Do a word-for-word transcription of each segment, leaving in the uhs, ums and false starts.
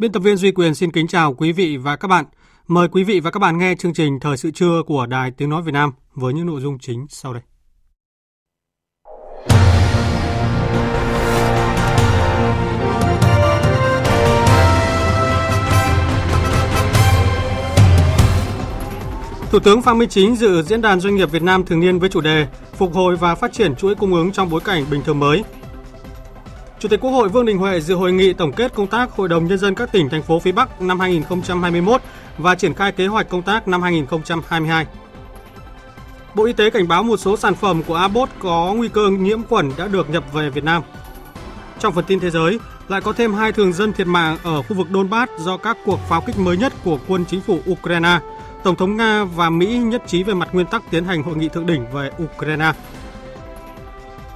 Biên tập viên Duy Quyền xin kính chào quý vị và các bạn. Mời quý vị và các bạn nghe chương trình Thời sự trưa của Đài Tiếng Nói Việt Nam với những nội dung chính sau đây. Thủ tướng Phạm Minh Chính dự Diễn đàn Doanh nghiệp Việt Nam thường niên với chủ đề Phục hồi và phát triển chuỗi cung ứng trong bối cảnh bình thường mới. Chủ tịch Quốc hội Vương Đình Huệ dự hội nghị tổng kết công tác Hội đồng Nhân dân các tỉnh, thành phố phía Bắc năm hai nghìn không trăm hai mươi mốt và triển khai kế hoạch công tác năm hai nghìn không trăm hai mươi hai. Bộ Y tế cảnh báo một số sản phẩm của Abbott có nguy cơ nhiễm khuẩn đã được nhập về Việt Nam. Trong phần tin thế giới, lại có thêm hai thường dân thiệt mạng ở khu vực Donbass do các cuộc pháo kích mới nhất của quân chính phủ Ukraine. Tổng thống Nga và Mỹ nhất trí về mặt nguyên tắc tiến hành hội nghị thượng đỉnh về Ukraine.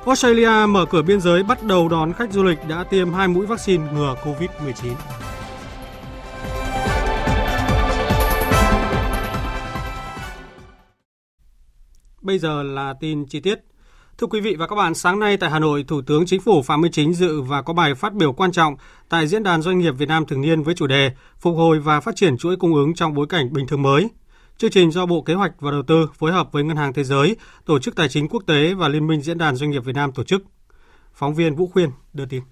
Australia mở cửa biên giới bắt đầu đón khách du lịch đã tiêm hai mũi vaccine ngừa covid mười chín. Bây giờ là tin chi tiết. Thưa quý vị và các bạn, sáng nay tại Hà Nội, Thủ tướng Chính phủ Phạm Minh Chính dự và có bài phát biểu quan trọng tại Diễn đàn Doanh nghiệp Việt Nam thường niên với chủ đề Phục hồi và phát triển chuỗi cung ứng trong bối cảnh bình thường mới. Chương trình do Bộ Kế hoạch và Đầu tư phối hợp với Ngân hàng Thế giới, Tổ chức Tài chính Quốc tế và Liên minh Diễn đàn Doanh nghiệp Việt Nam tổ chức. Phóng viên Vũ Khuyên đưa tin.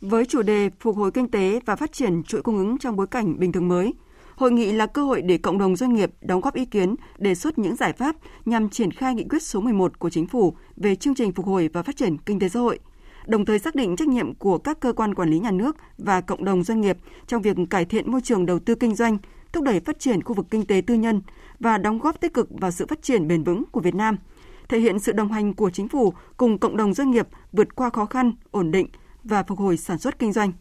Với chủ đề Phục hồi kinh tế và phát triển chuỗi cung ứng trong bối cảnh bình thường mới, hội nghị là cơ hội để cộng đồng doanh nghiệp đóng góp ý kiến, đề xuất những giải pháp nhằm triển khai nghị quyết số mười một của Chính phủ về chương trình phục hồi và phát triển kinh tế xã hội, đồng thời xác định trách nhiệm của các cơ quan quản lý nhà nước và cộng đồng doanh nghiệp trong việc cải thiện môi trường đầu tư kinh doanh, thúc đẩy phát triển khu vực kinh tế tư nhân và đóng góp tích cực vào sự phát triển bền vững của Việt Nam, thể hiện sự đồng hành của chính phủ cùng cộng đồng doanh nghiệp vượt qua khó khăn, ổn định và phục hồi sản xuất kinh doanh.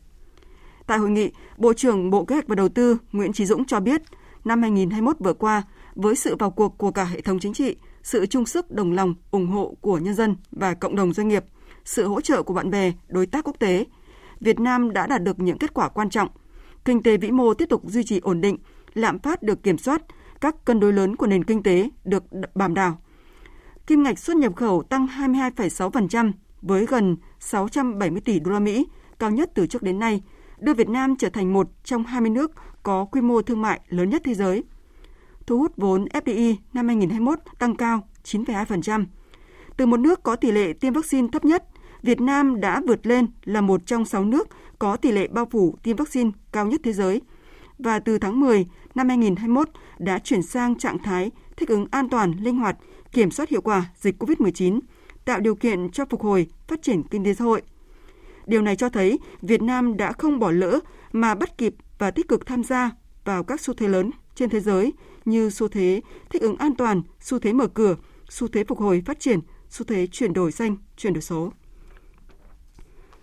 Tại hội nghị, Bộ trưởng Bộ Kế hoạch và Đầu tư Nguyễn Chí Dũng cho biết, năm hai nghìn không trăm hai mươi mốt vừa qua, với sự vào cuộc của cả hệ thống chính trị, sự chung sức đồng lòng, ủng hộ của nhân dân và cộng đồng doanh nghiệp, sự hỗ trợ của bạn bè, đối tác quốc tế, Việt Nam đã đạt được những kết quả quan trọng. Kinh tế vĩ mô tiếp tục duy trì ổn định, lạm phát được kiểm soát, các cân đối lớn của nền kinh tế được đảm bảo. Kim ngạch xuất nhập khẩu tăng hai mươi hai phẩy sáu phần trăm với gần sáu trăm bảy mươi tỷ đô la Mỹ, cao nhất từ trước đến nay, đưa Việt Nam trở thành một trong hai mươi nước có quy mô thương mại lớn nhất thế giới. Thu hút vốn ép đê i năm hai nghìn không trăm hai mươi mốt tăng cao chín phẩy hai phần trăm. Từ một nước có tỷ lệ tiêm vaccine thấp nhất, Việt Nam đã vượt lên là một trong sáu nước có tỷ lệ bao phủ tiêm vaccine cao nhất thế giới. Và từ tháng mười năm hai nghìn không trăm hai mươi mốt đã chuyển sang trạng thái thích ứng an toàn, linh hoạt, kiểm soát hiệu quả dịch covid mười chín, tạo điều kiện cho phục hồi, phát triển kinh tế xã hội. Điều này cho thấy Việt Nam đã không bỏ lỡ mà bắt kịp và tích cực tham gia vào các xu thế lớn trên thế giới như xu thế thích ứng an toàn, xu thế mở cửa, xu thế phục hồi, phát triển, xu thế chuyển đổi xanh, chuyển đổi số.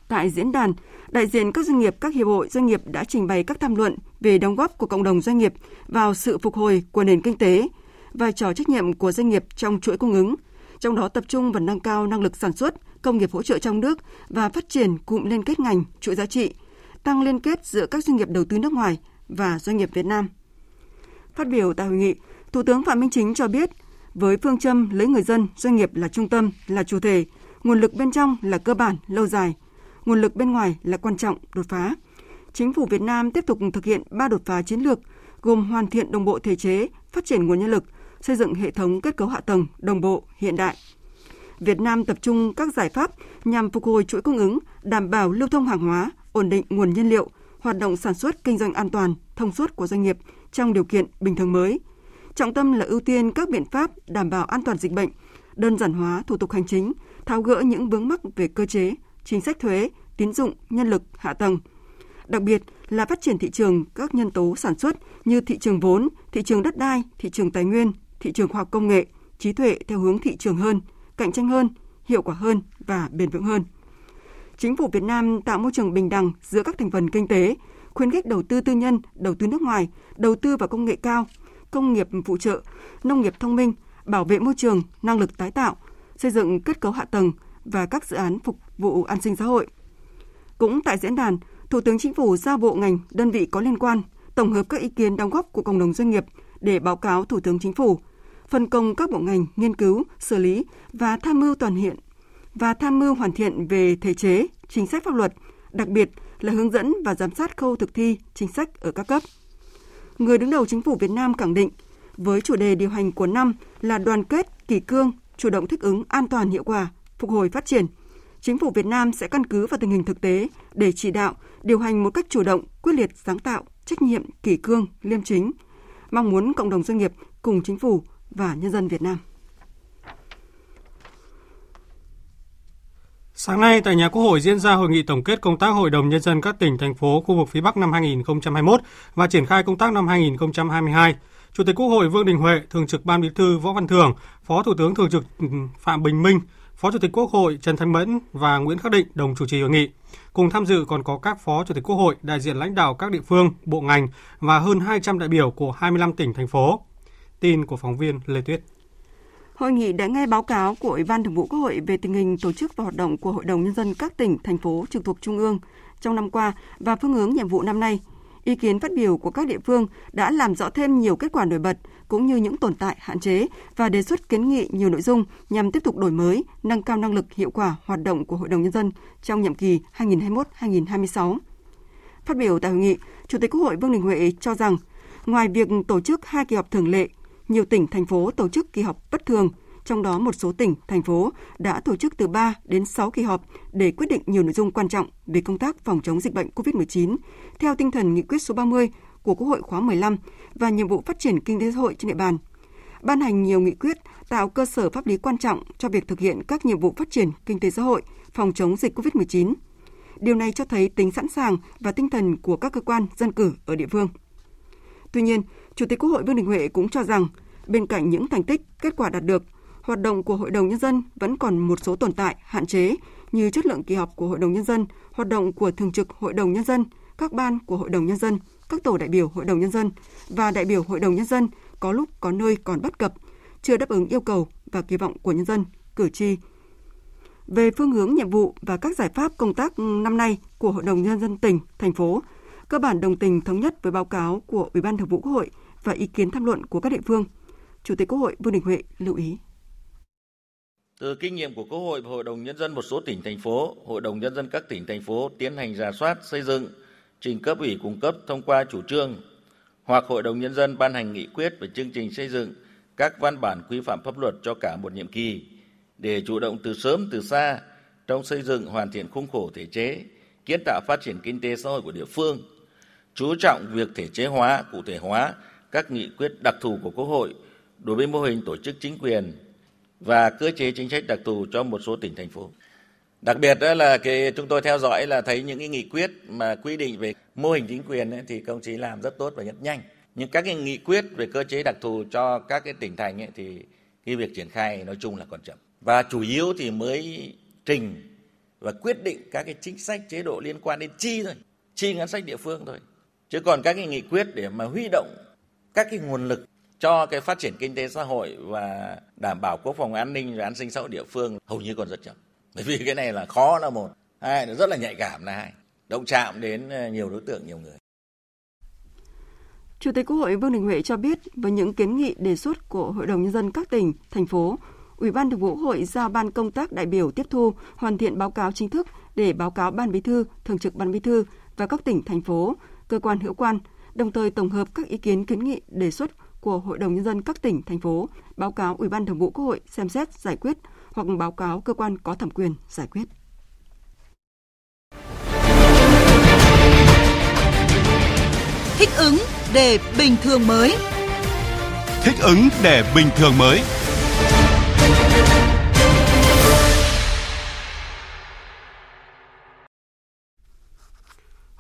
Tại diễn đàn, đại diện các doanh nghiệp, các hiệp hội doanh nghiệp đã trình bày các tham luận về đóng góp của cộng đồng doanh nghiệp vào sự phục hồi của nền kinh tế, vai trò trách nhiệm của doanh nghiệp trong chuỗi cung ứng, trong đó tập trung vào nâng cao năng lực sản xuất, công nghiệp hỗ trợ trong nước và phát triển cụm liên kết ngành, chuỗi giá trị, tăng liên kết giữa các doanh nghiệp đầu tư nước ngoài và doanh nghiệp Việt Nam. Phát biểu tại hội nghị, Thủ tướng Phạm Minh Chính cho biết, với phương châm lấy người dân, doanh nghiệp là trung tâm, là chủ thể, nguồn lực bên trong là cơ bản, lâu dài, nguồn lực bên ngoài là quan trọng, đột phá. Chính phủ Việt Nam tiếp tục thực hiện ba đột phá chiến lược, gồm hoàn thiện đồng bộ thể chế, phát triển nguồn nhân lực, xây dựng hệ thống kết cấu hạ tầng đồng bộ, hiện đại. Việt Nam tập trung các giải pháp nhằm phục hồi chuỗi cung ứng, đảm bảo lưu thông hàng hóa, ổn định nguồn nhiên liệu, hoạt động sản xuất kinh doanh an toàn, thông suốt của doanh nghiệp trong điều kiện bình thường mới. Trọng tâm là ưu tiên các biện pháp đảm bảo an toàn dịch bệnh, đơn giản hóa thủ tục hành chính, tháo gỡ những vướng mắc về cơ chế, chính sách thuế, tín dụng, nhân lực, hạ tầng. Đặc biệt là phát triển thị trường các nhân tố sản xuất như thị trường vốn, thị trường đất đai, thị trường tài nguyên, thị trường khoa học công nghệ, trí tuệ theo hướng thị trường hơn, cạnh tranh hơn, hiệu quả hơn và bền vững hơn. Chính phủ Việt Nam tạo môi trường bình đẳng giữa các thành phần kinh tế, khuyến khích đầu tư tư nhân, đầu tư nước ngoài, đầu tư vào công nghệ cao, công nghiệp phụ trợ, nông nghiệp thông minh, bảo vệ môi trường, năng lực tái tạo, xây dựng kết cấu hạ tầng và các dự án phục vụ an sinh xã hội. Cũng tại diễn đàn, Thủ tướng Chính phủ giao bộ ngành, đơn vị có liên quan tổng hợp các ý kiến đóng góp của cộng đồng doanh nghiệp để báo cáo Thủ tướng Chính phủ, phân công các bộ ngành nghiên cứu, xử lý và tham mưu toàn diện và tham mưu hoàn thiện về thể chế, chính sách pháp luật, đặc biệt là hướng dẫn và giám sát khâu thực thi chính sách ở các cấp. Người đứng đầu Chính phủ Việt Nam khẳng định, với chủ đề điều hành của năm là đoàn kết, kỷ cương, chủ động thích ứng, an toàn, hiệu quả, phục hồi phát triển, Chính phủ Việt Nam sẽ căn cứ vào tình hình thực tế để chỉ đạo, điều hành một cách chủ động, quyết liệt, sáng tạo, trách nhiệm, kỷ cương, liêm chính. Mong muốn cộng đồng doanh nghiệp cùng Chính phủ và nhân dân Việt Nam. Sáng nay tại nhà Quốc hội diễn ra hội nghị tổng kết công tác Hội đồng Nhân dân các tỉnh, thành phố, khu vực phía Bắc năm hai nghìn không trăm hai mươi mốt và triển khai công tác năm hai nghìn không trăm hai mươi hai. Chủ tịch Quốc hội Vương Đình Huệ, Thường trực Ban Bí thư Võ Văn Thưởng, Phó Thủ tướng Thường trực Phạm Bình Minh, Phó Chủ tịch Quốc hội Trần Thanh Mẫn và Nguyễn Khắc Định đồng chủ trì hội nghị. Cùng tham dự còn có các Phó Chủ tịch Quốc hội, đại diện lãnh đạo các địa phương, bộ ngành và hơn hai trăm đại biểu của hai mươi lăm tỉnh, thành phố. Tin của phóng viên Lê Tuyết. Hội nghị đã nghe báo cáo của Ủy ban Thường vụ Quốc hội về tình hình tổ chức và hoạt động của Hội đồng Nhân dân các tỉnh, thành phố trực thuộc Trung ương trong năm qua và phương hướng nhiệm vụ năm nay. Ý kiến phát biểu của các địa phương đã làm rõ thêm nhiều kết quả nổi bật cũng như những tồn tại, hạn chế và đề xuất kiến nghị nhiều nội dung nhằm tiếp tục đổi mới, nâng cao năng lực, hiệu quả hoạt động của Hội đồng Nhân dân trong nhiệm kỳ hai nghìn không trăm hai mươi mốt đến hai nghìn không trăm hai mươi sáu. Phát biểu tại hội nghị, Chủ tịch Quốc hội Vương Đình Huệ cho rằng, ngoài việc tổ chức hai kỳ họp thường lệ, nhiều tỉnh, thành phố tổ chức kỳ họp bất thường, trong đó một số tỉnh, thành phố đã tổ chức từ ba đến sáu kỳ họp để quyết định nhiều nội dung quan trọng về công tác phòng chống dịch bệnh covid mười chín, theo tinh thần nghị quyết số ba mươi của Quốc hội khóa mười lăm và nhiệm vụ phát triển kinh tế xã hội trên địa bàn. Ban hành nhiều nghị quyết tạo cơ sở pháp lý quan trọng cho việc thực hiện các nhiệm vụ phát triển kinh tế xã hội, phòng chống dịch covid mười chín. Điều này cho thấy tính sẵn sàng và tinh thần của các cơ quan dân cử ở địa phương. Tuy nhiên, Chủ tịch Quốc hội Vương Đình Huệ cũng cho rằng, bên cạnh những thành tích, kết quả đạt được, hoạt động của Hội đồng Nhân dân vẫn còn một số tồn tại, hạn chế như chất lượng kỳ họp của Hội đồng Nhân dân, hoạt động của Thường trực Hội đồng Nhân dân, các ban của Hội đồng Nhân dân, các tổ đại biểu Hội đồng Nhân dân và đại biểu Hội đồng Nhân dân có lúc có nơi còn bất cập, chưa đáp ứng yêu cầu và kỳ vọng của nhân dân, cử tri. Về phương hướng nhiệm vụ và các giải pháp công tác năm nay của Hội đồng Nhân dân tỉnh, thành phố, cơ bản đồng tình thống nhất với báo cáo của Ủy ban Thường vụ Quốc hội và ý kiến tham luận của các địa phương. Chủ tịch Quốc hội Vương Đình Huệ lưu ý. Từ kinh nghiệm của Quốc hội và Hội đồng Nhân dân một số tỉnh, thành phố, Hội đồng Nhân dân các tỉnh, thành phố tiến hành rà soát, xây dựng, trình cấp ủy cung cấp thông qua chủ trương hoặc Hội đồng Nhân dân ban hành nghị quyết về chương trình xây dựng các văn bản quy phạm pháp luật cho cả một nhiệm kỳ để chủ động từ sớm từ xa trong xây dựng hoàn thiện khung khổ thể chế, kiến tạo phát triển kinh tế xã hội của địa phương, chú trọng việc thể chế hóa, cụ thể hóa các nghị quyết đặc thù của Quốc hội đối với mô hình tổ chức chính quyền và cơ chế chính sách đặc thù cho một số tỉnh, thành phố. Đặc biệt đó là cái chúng tôi theo dõi là thấy những cái nghị quyết mà quy định về mô hình chính quyền ấy, thì các ông chí làm rất tốt và rất nhanh. Nhưng các cái nghị quyết về cơ chế đặc thù cho các cái tỉnh thành ấy, thì cái việc triển khai nói chung là còn chậm. Và chủ yếu thì mới trình và quyết định các cái chính sách chế độ liên quan đến chi thôi, chi ngân sách địa phương thôi. Chứ còn các cái nghị quyết để mà huy động các cái nguồn lực cho cái phát triển kinh tế xã hội và đảm bảo quốc phòng an ninh và an sinh xã hội địa phương hầu như còn rất chậm. Bởi vì cái này là khó là một, hai là rất là nhạy cảm là hai, động chạm đến nhiều đối tượng, nhiều người. Chủ tịch Quốc hội Vương Đình Huệ cho biết với những kiến nghị đề xuất của Hội đồng Nhân dân các tỉnh, thành phố, Ủy ban Thường vụ Quốc hội giao ban công tác đại biểu tiếp thu, hoàn thiện báo cáo chính thức để báo cáo Ban Bí thư, Thường trực Ban Bí thư và các tỉnh, thành phố, cơ quan hữu quan, đồng thời tổng hợp các ý kiến kiến nghị đề xuất của Hội đồng Nhân dân các tỉnh, thành phố, báo cáo Ủy ban Thường vụ Quốc hội xem xét giải quyết hoặc báo cáo cơ quan có thẩm quyền giải quyết. Thích ứng để bình thường mới. Thích ứng để bình thường mới.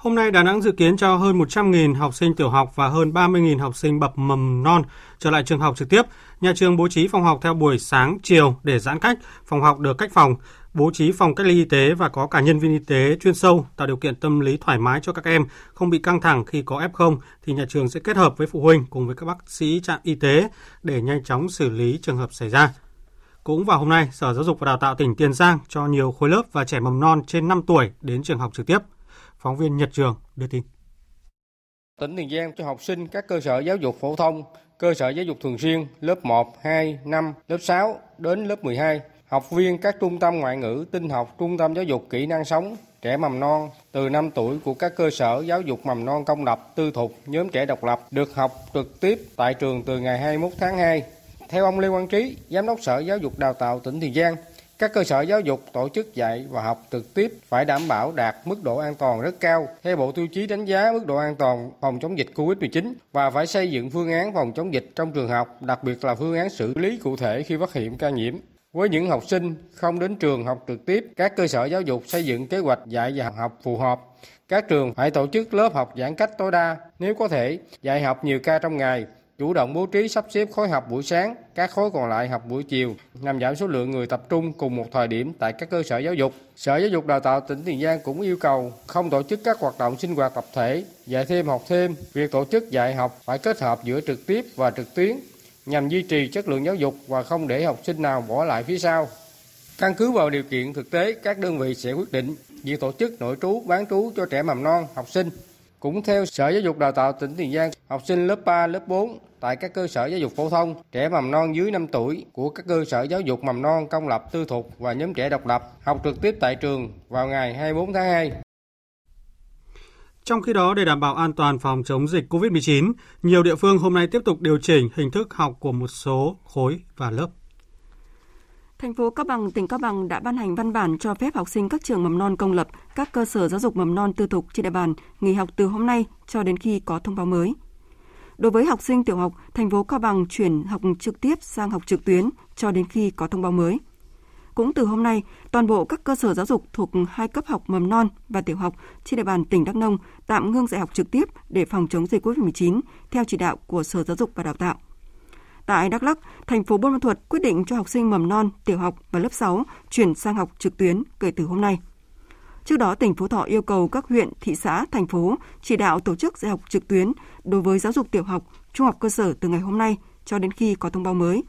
Hôm nay, Đà Nẵng dự kiến cho hơn một trăm nghìn học sinh tiểu học và hơn ba mươi nghìn học sinh bậc mầm non trở lại trường học trực tiếp. Nhà trường bố trí phòng học theo buổi sáng, chiều để giãn cách, phòng học được cách phòng, bố trí phòng cách ly y tế và có cả nhân viên y tế chuyên sâu, tạo điều kiện tâm lý thoải mái cho các em, không bị căng thẳng khi có ép không, thì nhà trường sẽ kết hợp với phụ huynh cùng với các bác sĩ trạm y tế để nhanh chóng xử lý trường hợp xảy ra. Cũng vào hôm nay, Sở Giáo dục và Đào tạo tỉnh Tiền Giang cho nhiều khối lớp và trẻ mầm non trên năm tuổi đến trường học trực tiếp. Phóng viên Nhật Trường đưa tin. Tỉnh Tiền Giang cho học sinh các cơ sở giáo dục phổ thông, cơ sở giáo dục thường xuyên lớp một, hai, năm, lớp sáu đến lớp mười hai, học viên các trung tâm ngoại ngữ, tin học, trung tâm giáo dục kỹ năng sống, trẻ mầm non từ năm tuổi của các cơ sở giáo dục mầm non công lập, tư thục, nhóm trẻ độc lập được học trực tiếp tại trường từ ngày hai mươi mốt tháng hai. Theo ông Lê Quang Trí, Giám đốc Sở Giáo dục Đào tạo tỉnh Tiền Giang, các cơ sở giáo dục tổ chức dạy và học trực tiếp phải đảm bảo đạt mức độ an toàn rất cao theo bộ tiêu chí đánh giá mức độ an toàn phòng chống dịch covid mười chín và phải xây dựng phương án phòng chống dịch trong trường học, đặc biệt là phương án xử lý cụ thể khi phát hiện ca nhiễm. Với những học sinh không đến trường học trực tiếp, các cơ sở giáo dục xây dựng kế hoạch dạy và học phù hợp. Các trường phải tổ chức lớp học giãn cách tối đa, nếu có thể, dạy học nhiều ca trong ngày, chủ động bố trí sắp xếp khối học buổi sáng, các khối còn lại học buổi chiều, nhằm giảm số lượng người tập trung cùng một thời điểm tại các cơ sở giáo dục. Sở Giáo dục Đào tạo tỉnh Tiền Giang cũng yêu cầu không tổ chức các hoạt động sinh hoạt tập thể, dạy thêm học thêm. Việc tổ chức dạy học phải kết hợp giữa trực tiếp và trực tuyến, nhằm duy trì chất lượng giáo dục và không để học sinh nào bỏ lại phía sau. Căn cứ vào điều kiện thực tế, các đơn vị sẽ quyết định việc tổ chức nội trú, bán trú cho trẻ mầm non, học sinh. Cũng theo Sở Giáo dục Đào tạo tỉnh Tiền Giang, học sinh lớp ba, lớp bốn tại các cơ sở giáo dục phổ thông, trẻ mầm non dưới năm tuổi của các cơ sở giáo dục mầm non công lập, tư thục và nhóm trẻ độc lập học trực tiếp tại trường vào ngày hai mươi bốn tháng hai. Trong khi đó, để đảm bảo an toàn phòng chống dịch covid mười chín, nhiều địa phương hôm nay tiếp tục điều chỉnh hình thức học của một số khối và lớp. Thành phố Cao Bằng, tỉnh Cao Bằng đã ban hành văn bản cho phép học sinh các trường mầm non công lập, các cơ sở giáo dục mầm non tư thục trên địa bàn nghỉ học từ hôm nay cho đến khi có thông báo mới. Đối với học sinh tiểu học, thành phố Cao Bằng chuyển học trực tiếp sang học trực tuyến cho đến khi có thông báo mới. Cũng từ hôm nay, toàn bộ các cơ sở giáo dục thuộc hai cấp học mầm non và tiểu học trên địa bàn tỉnh Đắk Nông tạm ngưng dạy học trực tiếp để phòng chống dịch covid mười chín theo chỉ đạo của Sở Giáo dục và Đào tạo. Tại Đắk Lắk, thành phố Buôn Ma Thuột quyết định cho học sinh mầm non, tiểu học và lớp sáu chuyển sang học trực tuyến kể từ hôm nay. Trước đó, tỉnh Phú Thọ yêu cầu các huyện, thị xã, thành phố chỉ đạo tổ chức dạy học trực tuyến đối với giáo dục tiểu học, trung học cơ sở từ ngày hôm nay cho đến khi có thông báo mới.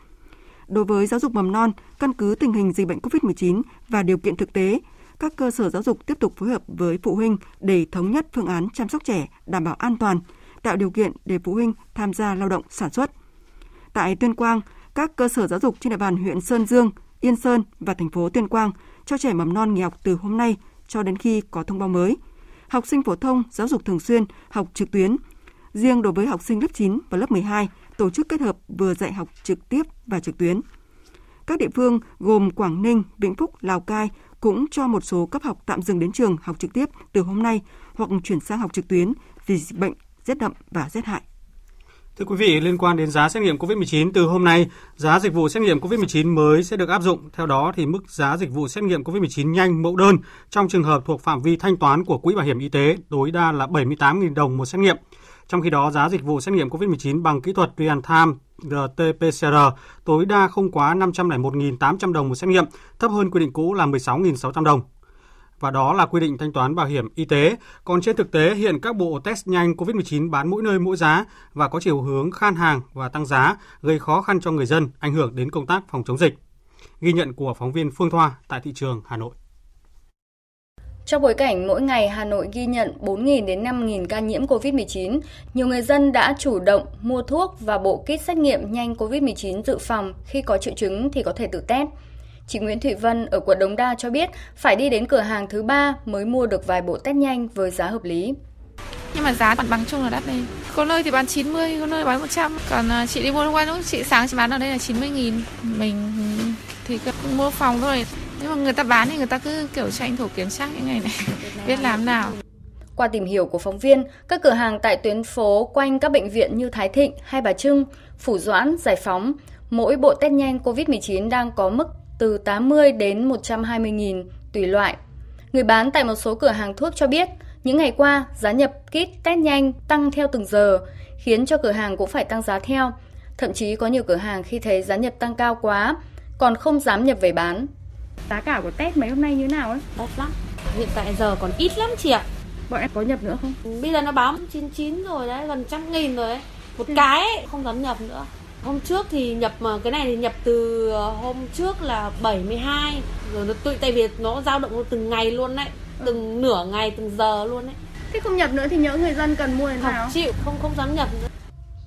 Đối với giáo dục mầm non, căn cứ tình hình dịch bệnh covid mười chín và điều kiện thực tế, các cơ sở giáo dục tiếp tục phối hợp với phụ huynh để thống nhất phương án chăm sóc trẻ đảm bảo an toàn, tạo điều kiện để phụ huynh tham gia lao động sản xuất. Tại Tuyên Quang, các cơ sở giáo dục trên địa bàn huyện Sơn Dương, Yên Sơn và thành phố Tuyên Quang cho trẻ mầm non nghỉ học từ hôm nay cho đến khi có thông báo mới. Học sinh phổ thông, giáo dục thường xuyên, học trực tuyến. Riêng đối với học sinh lớp chín và lớp mười hai, tổ chức kết hợp vừa dạy học trực tiếp và trực tuyến. Các địa phương gồm Quảng Ninh, Vĩnh Phúc, Lào Cai cũng cho một số cấp học tạm dừng đến trường học trực tiếp từ hôm nay hoặc chuyển sang học trực tuyến vì dịch bệnh, rét đậm và rét hại. Thưa quý vị, liên quan đến giá xét nghiệm covid mười chín, từ hôm nay, giá dịch vụ xét nghiệm covid mười chín mới sẽ được áp dụng. Theo đó, thì mức giá dịch vụ xét nghiệm covid mười chín nhanh mẫu đơn trong trường hợp thuộc phạm vi thanh toán của Quỹ Bảo hiểm Y tế tối đa là bảy mươi tám nghìn đồng một xét nghiệm. Trong khi đó, giá dịch vụ xét nghiệm covid mười chín bằng kỹ thuật real-time rờ tê pê xê rờ tối đa không quá năm trăm lẻ một nghìn tám trăm đồng một xét nghiệm, thấp hơn quy định cũ là mười sáu nghìn sáu trăm đồng. Và đó là quy định thanh toán bảo hiểm y tế. Còn trên thực tế, hiện các bộ test nhanh covid mười chín bán mỗi nơi mỗi giá và có chiều hướng khan hàng và tăng giá, gây khó khăn cho người dân, ảnh hưởng đến công tác phòng chống dịch. Ghi nhận của phóng viên Phương Thoa tại thị trường Hà Nội. Trong bối cảnh mỗi ngày Hà Nội ghi nhận bốn nghìn đến năm nghìn ca nhiễm covid mười chín, nhiều người dân đã chủ động mua thuốc và bộ kit xét nghiệm nhanh covid mười chín dự phòng, khi có triệu chứng thì có thể tự test. Chị Nguyễn Thị Vân ở quận Đống Đa cho biết phải đi đến cửa hàng thứ ba mới mua được vài bộ test nhanh với giá hợp lý. Nhưng mà giá bằng chung là đắt lên. Có nơi thì bán chín mươi, có nơi bán một trăm. Còn chị đi mua hôm qua lúc chị sáng chị bán ở đây là chín mươi nghìn. Mình thì mua phòng thôi. Nhưng mà người ta bán thì người ta cứ kiểu tranh thủ kiểm soát những ngày này. Biết làm nào. Qua tìm hiểu của phóng viên, các cửa hàng tại tuyến phố quanh các bệnh viện như Thái Thịnh, Hai Bà Trưng, Phủ Doãn, Giải Phóng, mỗi bộ test nhanh covid mười chín đang có mức từ tám mươi đến một trăm hai mươi nghìn tùy loại. Người bán tại một số cửa hàng thuốc cho biết, Những ngày qua, giá nhập kit test nhanh tăng theo từng giờ, khiến cho cửa hàng cũng phải tăng giá theo. Thậm chí có nhiều cửa hàng khi thấy giá nhập tăng cao quá, còn không dám nhập về bán. Giá cả của test mấy hôm nay như thế nào ấy? Đắt lắm. Hiện tại giờ còn ít lắm chị ạ. Bọn em có nhập nữa không? Bây giờ nó báo chín mươi chín rồi đấy, gần trăm nghìn rồi đấy. Một cái ấy, không dám nhập nữa. Hôm trước thì nhập, mà cái này thì nhập từ hôm trước là bảy mươi hai. Rồi nó tụi tại vì nó dao động từng ngày luôn đấy. Từng nửa ngày, từng giờ luôn đấy. Thế không nhập nữa thì nhỡ người dân cần mua thế nào? Không chịu, không, không dám nhập nữa.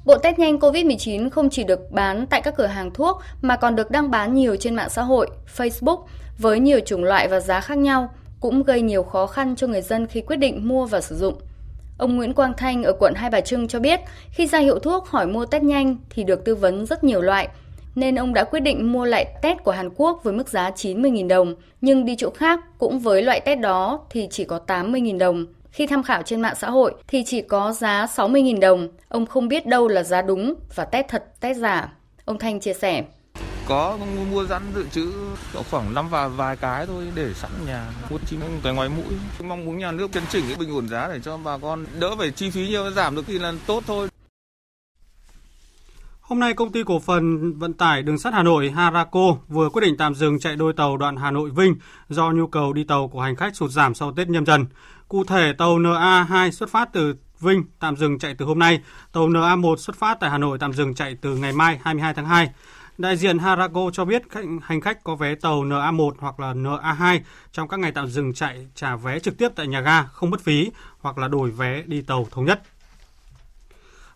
Bộ test nhanh covid mười chín không chỉ được bán tại các cửa hàng thuốc mà còn được đăng bán nhiều trên mạng xã hội, Facebook với nhiều chủng loại và giá khác nhau, cũng gây nhiều khó khăn cho người dân khi quyết định mua và sử dụng. Ông Nguyễn Quang Thanh ở quận Hai Bà Trưng cho biết, khi ra hiệu thuốc hỏi mua test nhanh thì được tư vấn rất nhiều loại, nên ông đã quyết định mua lại test của Hàn Quốc với mức giá chín mươi nghìn đồng, nhưng đi chỗ khác cũng với loại test đó thì chỉ có tám mươi nghìn đồng. Khi tham khảo trên mạng xã hội thì chỉ có giá sáu mươi nghìn đồng, ông không biết đâu là giá đúng và test thật, test giả. Ông Thanh chia sẻ. Có mua sẵn dự trữ khoảng năm và vài cái thôi để sẵn nhà, mua chim tới ngoài mũi. Mong muốn nhà nước chấn chỉnh cái bình ổn giá để cho bà con đỡ phải chi phí nhiều, giảm được thì là tốt thôi. Hôm nay, Công ty Cổ phần Vận tải Đường sắt Hà Nội Harako vừa quyết định tạm dừng chạy đôi tàu đoạn Hà Nội-Vinh do nhu cầu đi tàu của hành khách sụt giảm sau Tết Nhâm Dần. Cụ thể, tàu en a hai xuất phát từ Vinh tạm dừng chạy từ hôm nay, tàu en a một xuất phát tại Hà Nội tạm dừng chạy từ ngày mai hai mươi hai tháng hai. Đại diện Harako cho biết hành khách có vé tàu en a một hoặc là en a hai trong các ngày tạm dừng chạy trả vé trực tiếp tại nhà ga không mất phí hoặc là đổi vé đi tàu thống nhất.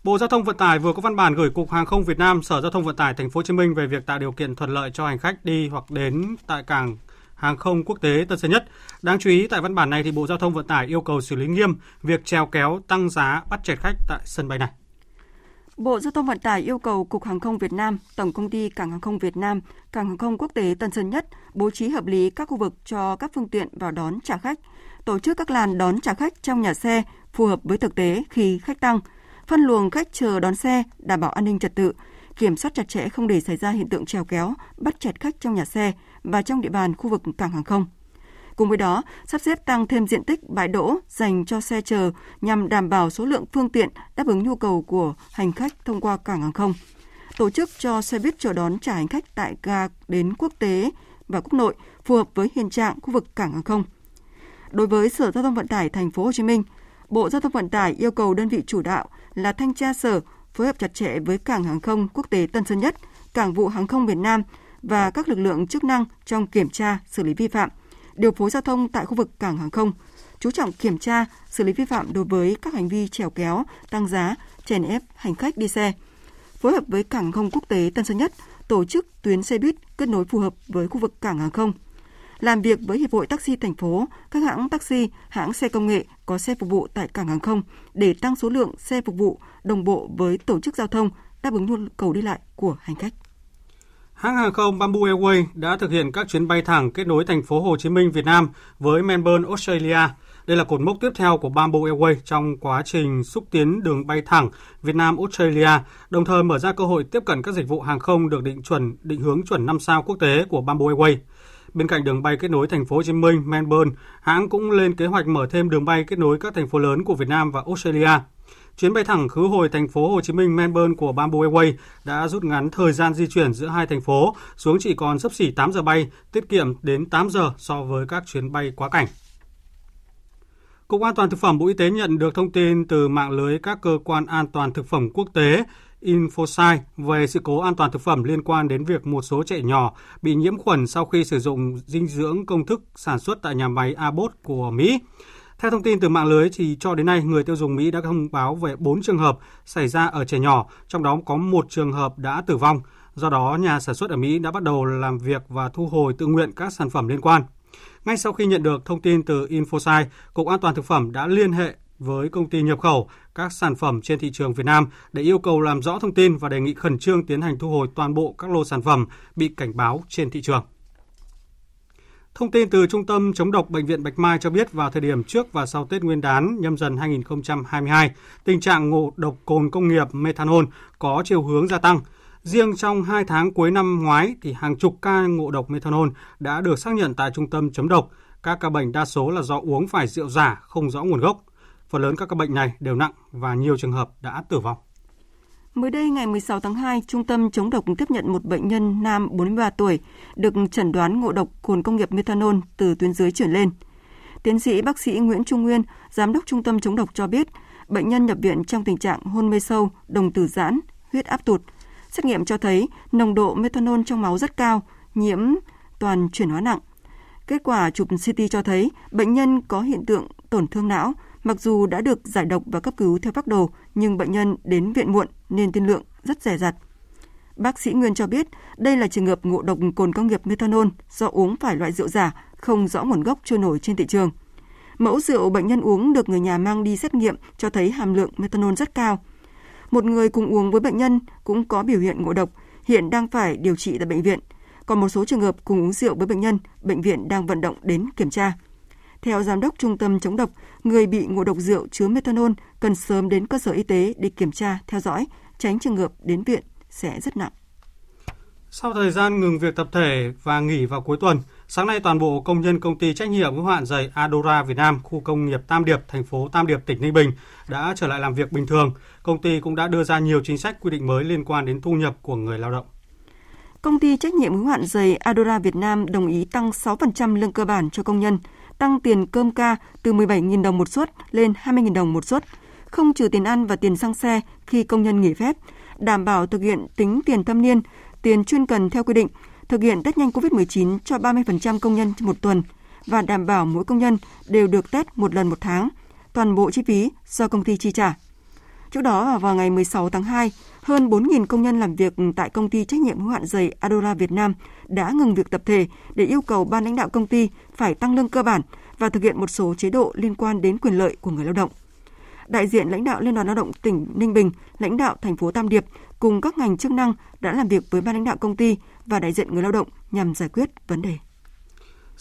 Bộ Giao thông Vận tải vừa có văn bản gửi Cục Hàng không Việt Nam, Sở Giao thông Vận tải thành phố Hồ Chí Minh về việc tạo điều kiện thuận lợi cho hành khách đi hoặc đến tại cảng hàng không quốc tế Tân Sơn Nhất. Đáng chú ý tại văn bản này thì Bộ Giao thông Vận tải yêu cầu xử lý nghiêm việc trèo kéo tăng giá bắt chẹt khách tại sân bay này. Bộ Giao thông Vận tải yêu cầu Cục Hàng không Việt Nam, Tổng Công ty Cảng Hàng không Việt Nam, Cảng Hàng không Quốc tế Tân Sơn Nhất bố trí hợp lý các khu vực cho các phương tiện vào đón trả khách, tổ chức các làn đón trả khách trong nhà xe phù hợp với thực tế khi khách tăng, phân luồng khách chờ đón xe, đảm bảo an ninh trật tự, kiểm soát chặt chẽ không để xảy ra hiện tượng trèo kéo, bắt chẹt khách trong nhà xe và trong địa bàn khu vực cảng hàng không. Cùng với đó, sắp xếp tăng thêm diện tích bãi đỗ dành cho xe chờ nhằm đảm bảo số lượng phương tiện đáp ứng nhu cầu của hành khách thông qua cảng hàng không. Tổ chức cho xe buýt chờ đón trả hành khách tại ga đến quốc tế và quốc nội phù hợp với hiện trạng khu vực cảng hàng không. Đối với Sở Giao thông Vận tải thành phố Hồ Chí Minh, Bộ Giao thông Vận tải yêu cầu đơn vị chủ đạo là thanh tra sở phối hợp chặt chẽ với Cảng Hàng không Quốc tế Tân Sơn Nhất, Cảng vụ Hàng không Việt Nam và các lực lượng chức năng trong kiểm tra, xử lý vi phạm, điều phối giao thông tại khu vực cảng hàng không, chú trọng kiểm tra, xử lý vi phạm đối với các hành vi trèo kéo, tăng giá, chèn ép hành khách đi xe. Phối hợp với Cảng Hàng không Quốc tế Tân Sơn Nhất tổ chức tuyến xe buýt kết nối phù hợp với khu vực cảng hàng không. Làm việc với Hiệp hội Taxi thành phố, các hãng taxi, hãng xe công nghệ có xe phục vụ tại cảng hàng không để tăng số lượng xe phục vụ đồng bộ với tổ chức giao thông đáp ứng nhu cầu đi lại của hành khách. Hãng hàng không Bamboo Airways đã thực hiện các chuyến bay thẳng kết nối thành phố Hồ Chí Minh Việt Nam với Melbourne, Australia. Đây là cột mốc tiếp theo của Bamboo Airways trong quá trình xúc tiến đường bay thẳng Việt Nam Australia, đồng thời mở ra cơ hội tiếp cận các dịch vụ hàng không được định chuẩn định hướng chuẩn năm sao quốc tế của Bamboo Airways. Bên cạnh đường bay kết nối thành phố Hồ Chí Minh, Melbourne, hãng cũng lên kế hoạch mở thêm đường bay kết nối các thành phố lớn của Việt Nam và Australia. Chuyến bay thẳng khứ hồi thành phố Hồ Chí Minh Melbourne của Bamboo Airways đã rút ngắn thời gian di chuyển giữa hai thành phố xuống chỉ còn xấp xỉ tám giờ bay, tiết kiệm đến tám giờ so với các chuyến bay quá cảnh. Cục An toàn thực phẩm Bộ Y tế nhận được thông tin từ mạng lưới các cơ quan an toàn thực phẩm quốc tế Infosight về sự cố an toàn thực phẩm liên quan đến việc một số trẻ nhỏ bị nhiễm khuẩn sau khi sử dụng dinh dưỡng công thức sản xuất tại nhà máy Abbott của Mỹ. Theo thông tin từ mạng lưới, thì cho đến nay người tiêu dùng Mỹ đã thông báo về bốn trường hợp xảy ra ở trẻ nhỏ, trong đó có một trường hợp đã tử vong. Do đó, nhà sản xuất ở Mỹ đã bắt đầu làm việc và thu hồi tự nguyện các sản phẩm liên quan. Ngay sau khi nhận được thông tin từ Infosight, Cục An toàn thực phẩm đã liên hệ với công ty nhập khẩu các sản phẩm trên thị trường Việt Nam để yêu cầu làm rõ thông tin và đề nghị khẩn trương tiến hành thu hồi toàn bộ các lô sản phẩm bị cảnh báo trên thị trường. Thông tin từ Trung tâm chống độc Bệnh viện Bạch Mai cho biết vào thời điểm trước và sau Tết Nguyên đán Nhâm Dần hai không hai hai, tình trạng ngộ độc cồn công nghiệp methanol có chiều hướng gia tăng. Riêng trong hai tháng cuối năm ngoái thì hàng chục ca ngộ độc methanol đã được xác nhận tại Trung tâm chống độc. Các ca bệnh đa số là do uống phải rượu giả không rõ nguồn gốc. Phần lớn các ca bệnh này đều nặng và nhiều trường hợp đã tử vong. Mới đây, ngày mười sáu tháng hai, Trung tâm chống độc tiếp nhận một bệnh nhân nam bốn mươi ba tuổi được chẩn đoán ngộ độc cồn công nghiệp methanol từ tuyến dưới chuyển lên. Tiến sĩ bác sĩ Nguyễn Trung Nguyên, Giám đốc Trung tâm chống độc cho biết, bệnh nhân nhập viện trong tình trạng hôn mê sâu, đồng tử giãn, huyết áp tụt. Xét nghiệm cho thấy nồng độ methanol trong máu rất cao, nhiễm toàn chuyển hóa nặng. Kết quả chụp xê tê cho thấy bệnh nhân có hiện tượng tổn thương não, mặc dù đã được giải độc và cấp cứu theo phác đồ, nhưng bệnh nhân đến viện muộn nên tiên lượng rất dè dặt. Bác sĩ Nguyên cho biết đây là trường hợp ngộ độc cồn công nghiệp methanol do uống phải loại rượu giả không rõ nguồn gốc trôi nổi trên thị trường. Mẫu rượu bệnh nhân uống được người nhà mang đi xét nghiệm cho thấy hàm lượng methanol rất cao. Một người cùng uống với bệnh nhân cũng có biểu hiện ngộ độc, hiện đang phải điều trị tại bệnh viện. Còn một số trường hợp cùng uống rượu với bệnh nhân, bệnh viện đang vận động đến kiểm tra. Theo Giám đốc Trung tâm chống độc, người bị ngộ độc rượu chứa methanol cần sớm đến cơ sở y tế để kiểm tra, theo dõi, tránh trường hợp đến viện sẽ rất nặng. Sau thời gian ngừng việc tập thể và nghỉ vào cuối tuần, sáng nay toàn bộ công nhân công ty trách nhiệm hữu hạn giày Adora Việt Nam, khu công nghiệp Tam Điệp, thành phố Tam Điệp, tỉnh Ninh Bình đã trở lại làm việc bình thường. Công ty cũng đã đưa ra nhiều chính sách quy định mới liên quan đến thu nhập của người lao động. Công ty trách nhiệm hữu hạn giày Adora Việt Nam đồng ý tăng sáu phần trăm lương cơ bản cho công nhân, tăng tiền cơm ca từ mười bảy nghìn đồng một suất lên hai mươi nghìn đồng một suất, không trừ tiền ăn và tiền xăng xe khi công nhân nghỉ phép, đảm bảo thực hiện tính tiền thâm niên, tiền chuyên cần theo quy định, thực hiện test nhanh covid mười chín cho ba mươi phần trăm công nhân một tuần và đảm bảo mỗi công nhân đều được test một lần một tháng, toàn bộ chi phí do công ty chi trả. Trước đó vào ngày mười sáu tháng hai, hơn bốn nghìn công nhân làm việc tại công ty trách nhiệm hữu hạn giày Adora Việt Nam đã ngừng việc tập thể để yêu cầu ban lãnh đạo công ty phải tăng lương cơ bản và thực hiện một số chế độ liên quan đến quyền lợi của người lao động. Đại diện lãnh đạo Liên đoàn Lao động tỉnh Ninh Bình, lãnh đạo thành phố Tam Điệp cùng các ngành chức năng đã làm việc với ban lãnh đạo công ty và đại diện người lao động nhằm giải quyết vấn đề.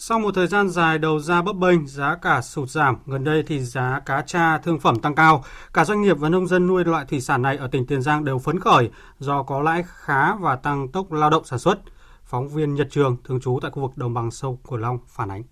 Sau một thời gian dài đầu ra bấp bênh, giá cả sụt giảm, gần đây thì giá cá tra thương phẩm tăng cao. Cả doanh nghiệp và nông dân nuôi loại thủy sản này ở tỉnh Tiền Giang đều phấn khởi do có lãi khá và tăng tốc lao động sản xuất. Phóng viên Nhật Trường, thường trú tại khu vực đồng bằng sông Cửu Long phản ánh.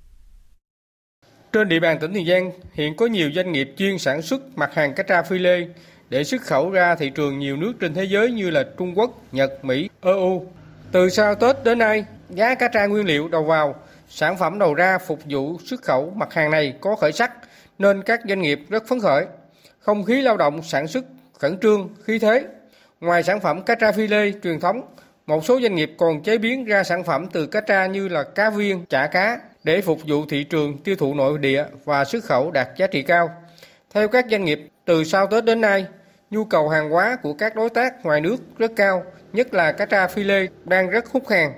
Trên địa bàn tỉnh Tiền Giang, hiện có nhiều doanh nghiệp chuyên sản xuất mặt hàng cá tra phi lê để xuất khẩu ra thị trường nhiều nước trên thế giới như là Trung Quốc, Nhật, Mỹ, e u. Từ sau Tết đến nay, giá cá tra nguyên liệu đầu vào, sản phẩm đầu ra phục vụ xuất khẩu mặt hàng này có khởi sắc nên các doanh nghiệp rất phấn khởi. Không khí lao động sản xuất khẩn trương, khí thế. Ngoài sản phẩm cá tra phi lê truyền thống, một số doanh nghiệp còn chế biến ra sản phẩm từ cá tra như là cá viên, chả cá để phục vụ thị trường tiêu thụ nội địa và xuất khẩu đạt giá trị cao. Theo các doanh nghiệp, từ sau Tết đến nay, nhu cầu hàng hóa của các đối tác ngoài nước rất cao, nhất là cá tra phi lê đang rất hút hàng.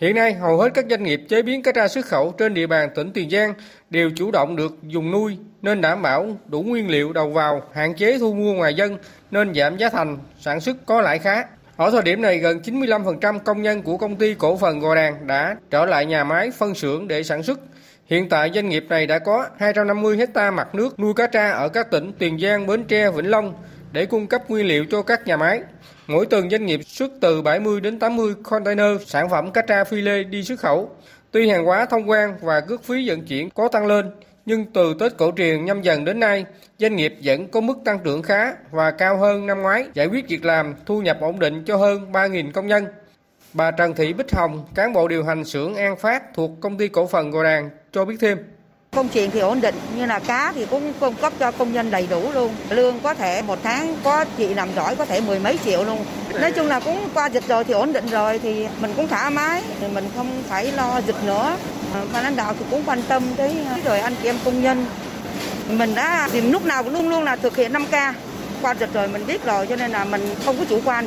Hiện nay, hầu hết các doanh nghiệp chế biến cá tra xuất khẩu trên địa bàn tỉnh Tiền Giang đều chủ động được dùng nuôi nên đảm bảo đủ nguyên liệu đầu vào, hạn chế thu mua ngoài dân nên giảm giá thành, sản xuất có lãi khá. Ở thời điểm này, gần chín mươi lăm phần trăm công nhân của công ty cổ phần Gò Đàn đã trở lại nhà máy phân xưởng để sản xuất. Hiện tại, doanh nghiệp này đã có hai trăm năm mươi héc ta mặt nước nuôi cá tra ở các tỉnh Tiền Giang, Bến Tre, Vĩnh Long để cung cấp nguyên liệu cho các nhà máy. Mỗi tuần doanh nghiệp xuất từ bảy mươi đến tám mươi container sản phẩm cá tra phi lê đi xuất khẩu. Tuy hàng hóa thông quan và cước phí vận chuyển có tăng lên, nhưng từ Tết cổ truyền nhâm dần đến nay, doanh nghiệp vẫn có mức tăng trưởng khá và cao hơn năm ngoái, giải quyết việc làm, thu nhập ổn định cho hơn ba nghìn công nhân. Bà Trần Thị Bích Hồng, cán bộ điều hành xưởng An Phát thuộc công ty cổ phần Gò Đàn cho biết thêm. Công chuyện thì ổn định, như là cá thì cũng cung cấp cho công nhân đầy đủ luôn. Lương có thể một tháng có chị làm giỏi có thể mười mấy triệu luôn. Nói chung là cũng qua dịch rồi thì ổn định rồi thì mình cũng thoải mái, thì mình không phải lo dịch nữa. Ban lãnh đạo thì cũng quan tâm tới rồi anh chị em công nhân. Mình đã thì lúc nào cũng luôn luôn là thực hiện năm ca. Qua dịch rồi mình biết rồi cho nên là mình không có chủ quan.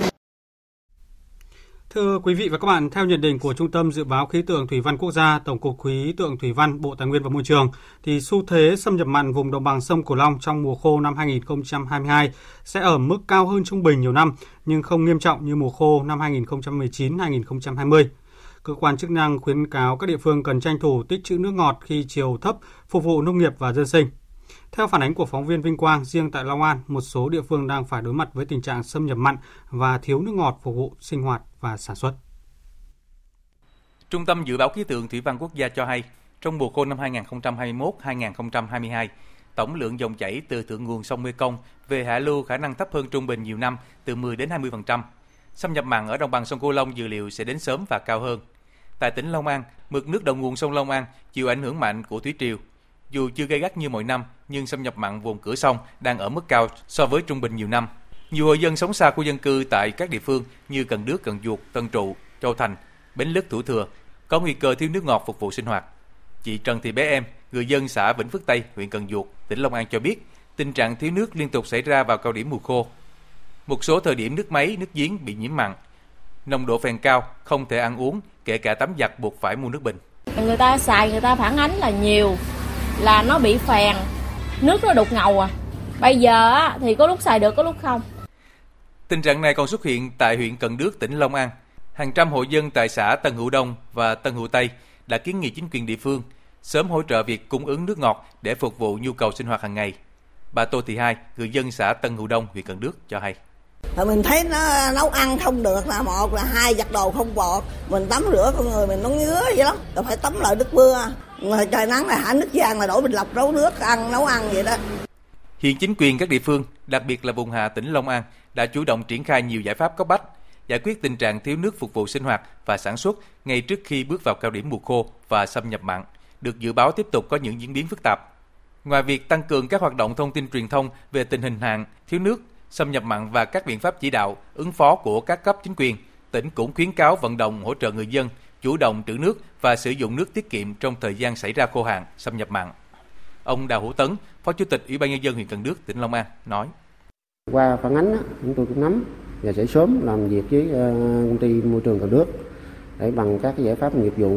Thưa quý vị và các bạn, theo nhận định của Trung tâm Dự báo Khí tượng Thủy văn Quốc gia, Tổng cục Khí tượng Thủy văn, Bộ Tài nguyên và Môi trường, thì xu thế xâm nhập mặn vùng đồng bằng sông Cửu Long trong mùa khô năm hai không hai hai sẽ ở mức cao hơn trung bình nhiều năm, nhưng không nghiêm trọng như mùa khô năm hai không một chín hai không hai không. Cơ quan chức năng khuyến cáo các địa phương cần tranh thủ tích trữ nước ngọt khi chiều thấp, phục vụ nông nghiệp và dân sinh. Theo phản ánh của phóng viên Vinh Quang, riêng tại Long An, một số địa phương đang phải đối mặt với tình trạng xâm nhập mặn và thiếu nước ngọt phục vụ sinh hoạt và sản xuất. Trung tâm Dự báo Khí tượng Thủy văn Quốc gia cho hay, trong mùa khô năm hai không hai mốt hai không hai hai, tổng lượng dòng chảy từ thượng nguồn sông Mekong về hạ lưu khả năng thấp hơn trung bình nhiều năm từ mười đến hai mươi phần trăm. Xâm nhập mặn ở đồng bằng sông Cửu Long dự liệu sẽ đến sớm và cao hơn. Tại tỉnh Long An, mực nước đầu nguồn sông Long An chịu ảnh hưởng mạnh của thủy triều. Dù chưa gay gắt như mọi năm, nhưng xâm nhập mặn vùng cửa sông đang ở mức cao so với trung bình nhiều năm. Nhiều hộ dân sống xa khu dân cư tại các địa phương như Cần Đước, Cần Giuộc, Tân Trụ, Châu Thành, Bến Lức, Thủ Thừa có nguy cơ thiếu nước ngọt phục vụ sinh hoạt. Chị Trần Thị Bé Em, người dân xã Vĩnh Phước Tây, huyện Cần Giuộc, tỉnh Long An cho biết, tình trạng thiếu nước liên tục xảy ra vào cao điểm mùa khô. Một số thời điểm nước máy, nước giếng bị nhiễm mặn, nồng độ phèn cao, không thể ăn uống, kể cả tắm giặt buộc phải mua nước bình. Người ta xài, người ta phản ánh là nhiều, là nó bị phèn, nước nó đục ngầu à. Bây giờ thì có lúc xài được, có lúc không. Tình trạng này còn xuất hiện tại huyện Cần Đước, tỉnh Long An. Hàng trăm hộ dân tại xã Tân Hữu Đông và Tân Hữu Tây đã kiến nghị chính quyền địa phương sớm hỗ trợ việc cung ứng nước ngọt để phục vụ nhu cầu sinh hoạt hàng ngày. Bà Tô Thị Hai, người dân xã Tân Hữu Đông, huyện Cần Đước cho hay. Mình thấy nó nấu ăn không được là một, là hai giặt đồ không bọt, mình tắm rửa con người mình nó ngứa vậy lắm, rồi phải tắm lại nước mưa, rồi trời nắng là hả nước giang là đổ bình lọc nấu nước ăn, nấu ăn vậy đó. Hiện chính quyền các địa phương, đặc biệt là vùng hạ tỉnh Long An, đã chủ động triển khai nhiều giải pháp cấp bách, giải quyết tình trạng thiếu nước phục vụ sinh hoạt và sản xuất ngay trước khi bước vào cao điểm mùa khô và xâm nhập mặn, được dự báo tiếp tục có những diễn biến phức tạp. Ngoài việc tăng cường các hoạt động thông tin truyền thông về tình hình hạn, thiếu nước, xâm nhập mặn và các biện pháp chỉ đạo, ứng phó của các cấp chính quyền, tỉnh cũng khuyến cáo vận động hỗ trợ người dân chủ động trữ nước và sử dụng nước tiết kiệm trong thời gian xảy ra khô hạn, xâm nhập mặn. Ông Đào Hữu Tấn, Phó Chủ tịch Ủy ban Nhân dân huyện Cần Đước, tỉnh Long An nói. Qua phản ánh, chúng tôi cũng nắm và sẽ sớm làm việc với công ty môi trường Cần Đước để bằng các giải pháp nghiệp vụ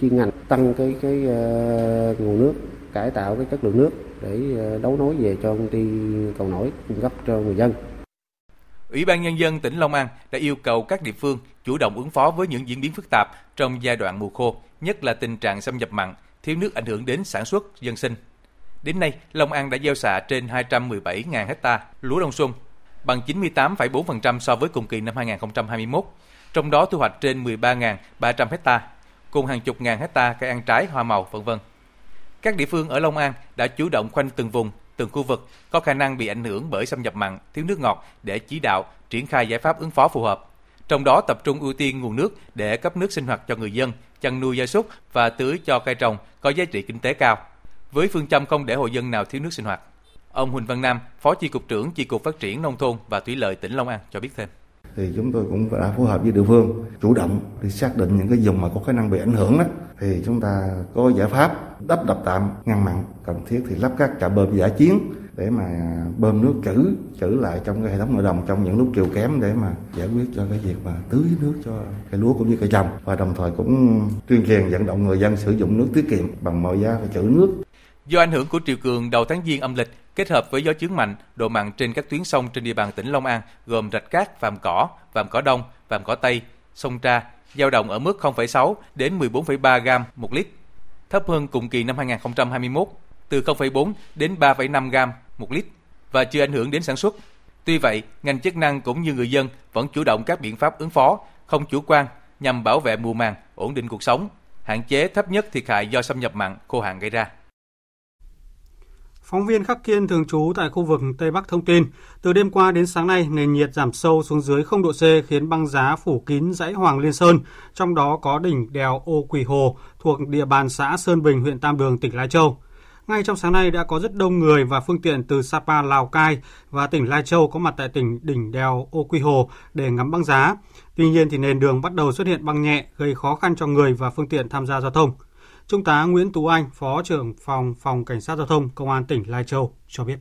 chuyên ngành tăng cái, cái nguồn nước, cải tạo cái chất lượng nước để đấu nối về cho công ty cầu nổi cung cấp cho người dân. Ủy ban Nhân dân tỉnh Long An đã yêu cầu các địa phương chủ động ứng phó với những diễn biến phức tạp trong giai đoạn mùa khô, nhất là tình trạng xâm nhập mặn, thiếu nước ảnh hưởng đến sản xuất, dân sinh. Đến nay, Long An đã gieo xạ trên hai trăm mười bảy nghìn hectare lúa đông xuân, bằng chín mươi tám phẩy bốn phần trăm so với cùng kỳ năm hai nghìn không trăm hai mươi mốt, trong đó thu hoạch trên mười ba nghìn ba trăm hectare, cùng hàng chục ngàn hectare cây ăn trái, hoa màu, vân vân. Các địa phương ở Long An đã chủ động khoanh từng vùng, từng khu vực có khả năng bị ảnh hưởng bởi xâm nhập mặn, thiếu nước ngọt để chỉ đạo, triển khai giải pháp ứng phó phù hợp. Trong đó tập trung ưu tiên nguồn nước để cấp nước sinh hoạt cho người dân, chăn nuôi gia súc và tưới cho cây trồng có giá trị kinh tế cao, với phương châm không để hộ dân nào thiếu nước sinh hoạt. Ông Huỳnh Văn Nam, Phó Chi cục trưởng Chi cục Phát triển Nông thôn và Thủy lợi tỉnh Long An cho biết thêm. Thì chúng tôi cũng đã phối hợp với địa phương chủ động để xác định những cái vùng mà có khả năng bị ảnh hưởng đó, thì chúng ta có giải pháp đắp đập tạm ngăn mặn, cần thiết thì lắp các trạm bơm dã chiến để mà bơm nước trữ trữ lại trong cái hệ thống nội đồng trong những lúc triều kém để mà giải quyết cho cái việc mà tưới nước cho cây lúa cũng như cây trồng, và đồng thời cũng tuyên truyền vận động người dân sử dụng nước tiết kiệm bằng mọi giá và trữ nước. Do ảnh hưởng của triều cường đầu tháng Giêng âm lịch kết hợp với gió chướng mạnh, độ mặn trên các tuyến sông trên địa bàn tỉnh Long An gồm Rạch Cát, Vàm Cỏ, Vàm Cỏ Đông, Vàm Cỏ Tây, sông Tra dao động ở mức không phẩy sáu đến mười bốn phẩy ba gam một lít, thấp hơn cùng kỳ năm hai nghìn không trăm hai mươi mốt từ không phẩy bốn đến ba phẩy năm gam một lít và chưa ảnh hưởng đến sản xuất. Tuy vậy, ngành chức năng cũng như người dân vẫn chủ động các biện pháp ứng phó, không chủ quan nhằm bảo vệ mùa màng, ổn định cuộc sống, hạn chế thấp nhất thiệt hại do xâm nhập mặn, khô hạn gây ra. Phóng viên Khắc Kiên thường trú tại khu vực Tây Bắc thông tin, từ đêm qua đến sáng nay, nền nhiệt giảm sâu xuống dưới không độ C khiến băng giá phủ kín dãy Hoàng Liên Sơn, trong đó có đỉnh đèo Ô Quỳ Hồ thuộc địa bàn xã Sơn Bình, huyện Tam Đường, tỉnh Lai Châu. Ngay trong sáng nay đã có rất đông người và phương tiện từ Sapa, Lào Cai và tỉnh Lai Châu có mặt tại tỉnh đỉnh đèo Ô Quỳ Hồ để ngắm băng giá. Tuy nhiên, thì nền đường bắt đầu xuất hiện băng nhẹ gây khó khăn cho người và phương tiện tham gia giao thông. Trung tá Nguyễn Tú Anh, Phó trưởng phòng phòng Cảnh sát Giao thông, Công an tỉnh Lai Châu cho biết.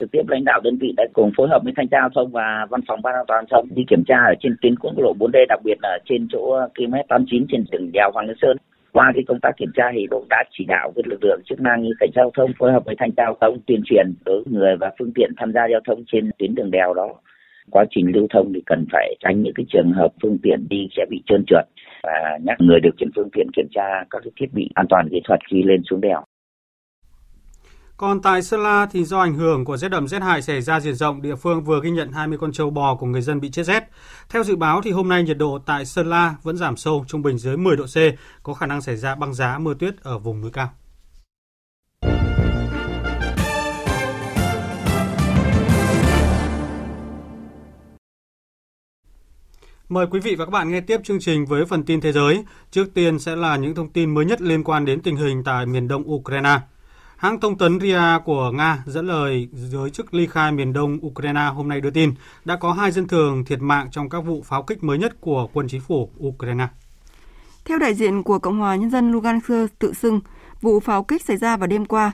Trực tiếp lãnh đạo đơn vị đã cùng phối hợp với thanh tra giao thông và văn phòng ban an toàn giao thông đi kiểm tra ở trên tuyến quốc lộ bốn D, đặc biệt là trên chỗ ki lô mét tám mươi chín trên đỉnh đèo Hoàng Liên Sơn. Qua cái công tác kiểm tra thì đội đã chỉ đạo các lực lượng chức năng như cảnh sát giao thông phối hợp với thanh tra giao thông tuyên truyền đối với người và phương tiện tham gia giao thông trên tuyến đường đèo đó. Quá trình lưu thông thì cần phải tránh những cái trường hợp phương tiện đi sẽ bị trơn trượt và nhắc người điều khiển phương tiện kiểm tra các thiết bị an toàn kỹ thuật khi lên xuống đèo. Còn tại Sơn La thì do ảnh hưởng của rét đậm rét hại xảy ra diện rộng, địa phương vừa ghi nhận hai mươi con trâu bò của người dân bị chết rét. Theo dự báo thì hôm nay nhiệt độ tại Sơn La vẫn giảm sâu, trung bình dưới mười độ C, có khả năng xảy ra băng giá, mưa tuyết ở vùng núi cao. Mời quý vị và các bạn nghe tiếp chương trình với phần tin thế giới. Trước tiên sẽ là những thông tin mới nhất liên quan đến tình hình tại miền đông Ukraine. Hãng thông tấn rờ i a của Nga dẫn lời giới chức ly khai miền đông Ukraine hôm nay đưa tin đã có hai dân thường thiệt mạng trong các vụ pháo kích mới nhất của quân chính phủ Ukraine. Theo đại diện của Cộng hòa Nhân dân Lugansk tự xưng, vụ pháo kích xảy ra vào đêm qua.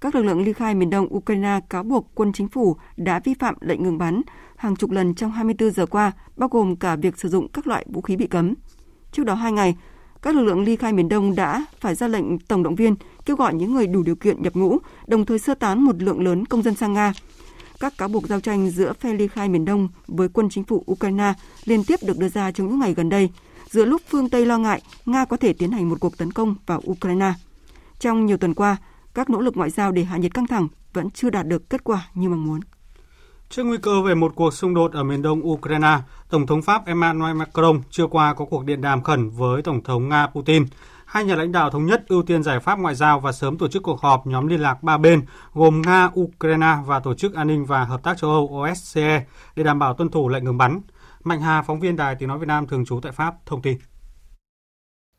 Các lực lượng ly khai miền đông Ukraine cáo buộc quân chính phủ đã vi phạm lệnh ngừng bắn hàng chục lần trong hai mươi tư giờ qua, bao gồm cả việc sử dụng các loại vũ khí bị cấm. Trước đó hai ngày, các lực lượng ly khai miền đông đã phải ra lệnh tổng động viên kêu gọi những người đủ điều kiện nhập ngũ, đồng thời sơ tán một lượng lớn công dân sang Nga. Các cáo buộc giao tranh giữa phe ly khai miền đông với quân chính phủ Ukraine liên tiếp được đưa ra trong những ngày gần đây, giữa lúc phương Tây lo ngại Nga có thể tiến hành một cuộc tấn công vào Ukraine. Trong nhiều tuần qua, các nỗ lực ngoại giao để hạ nhiệt căng thẳng vẫn chưa đạt được kết quả như mong muốn. Trước nguy cơ về một cuộc xung đột ở miền đông Ukraine, Tổng thống Pháp Emmanuel Macron trưa qua có cuộc điện đàm khẩn với Tổng thống Nga Putin. Hai nhà lãnh đạo thống nhất ưu tiên giải pháp ngoại giao và sớm tổ chức cuộc họp nhóm liên lạc ba bên gồm Nga, Ukraine và Tổ chức An ninh và Hợp tác châu Âu O S C E để đảm bảo tuân thủ lệnh ngừng bắn. Mạnh Hà, phóng viên Đài Tiếng nói Việt Nam thường trú tại Pháp, thông tin.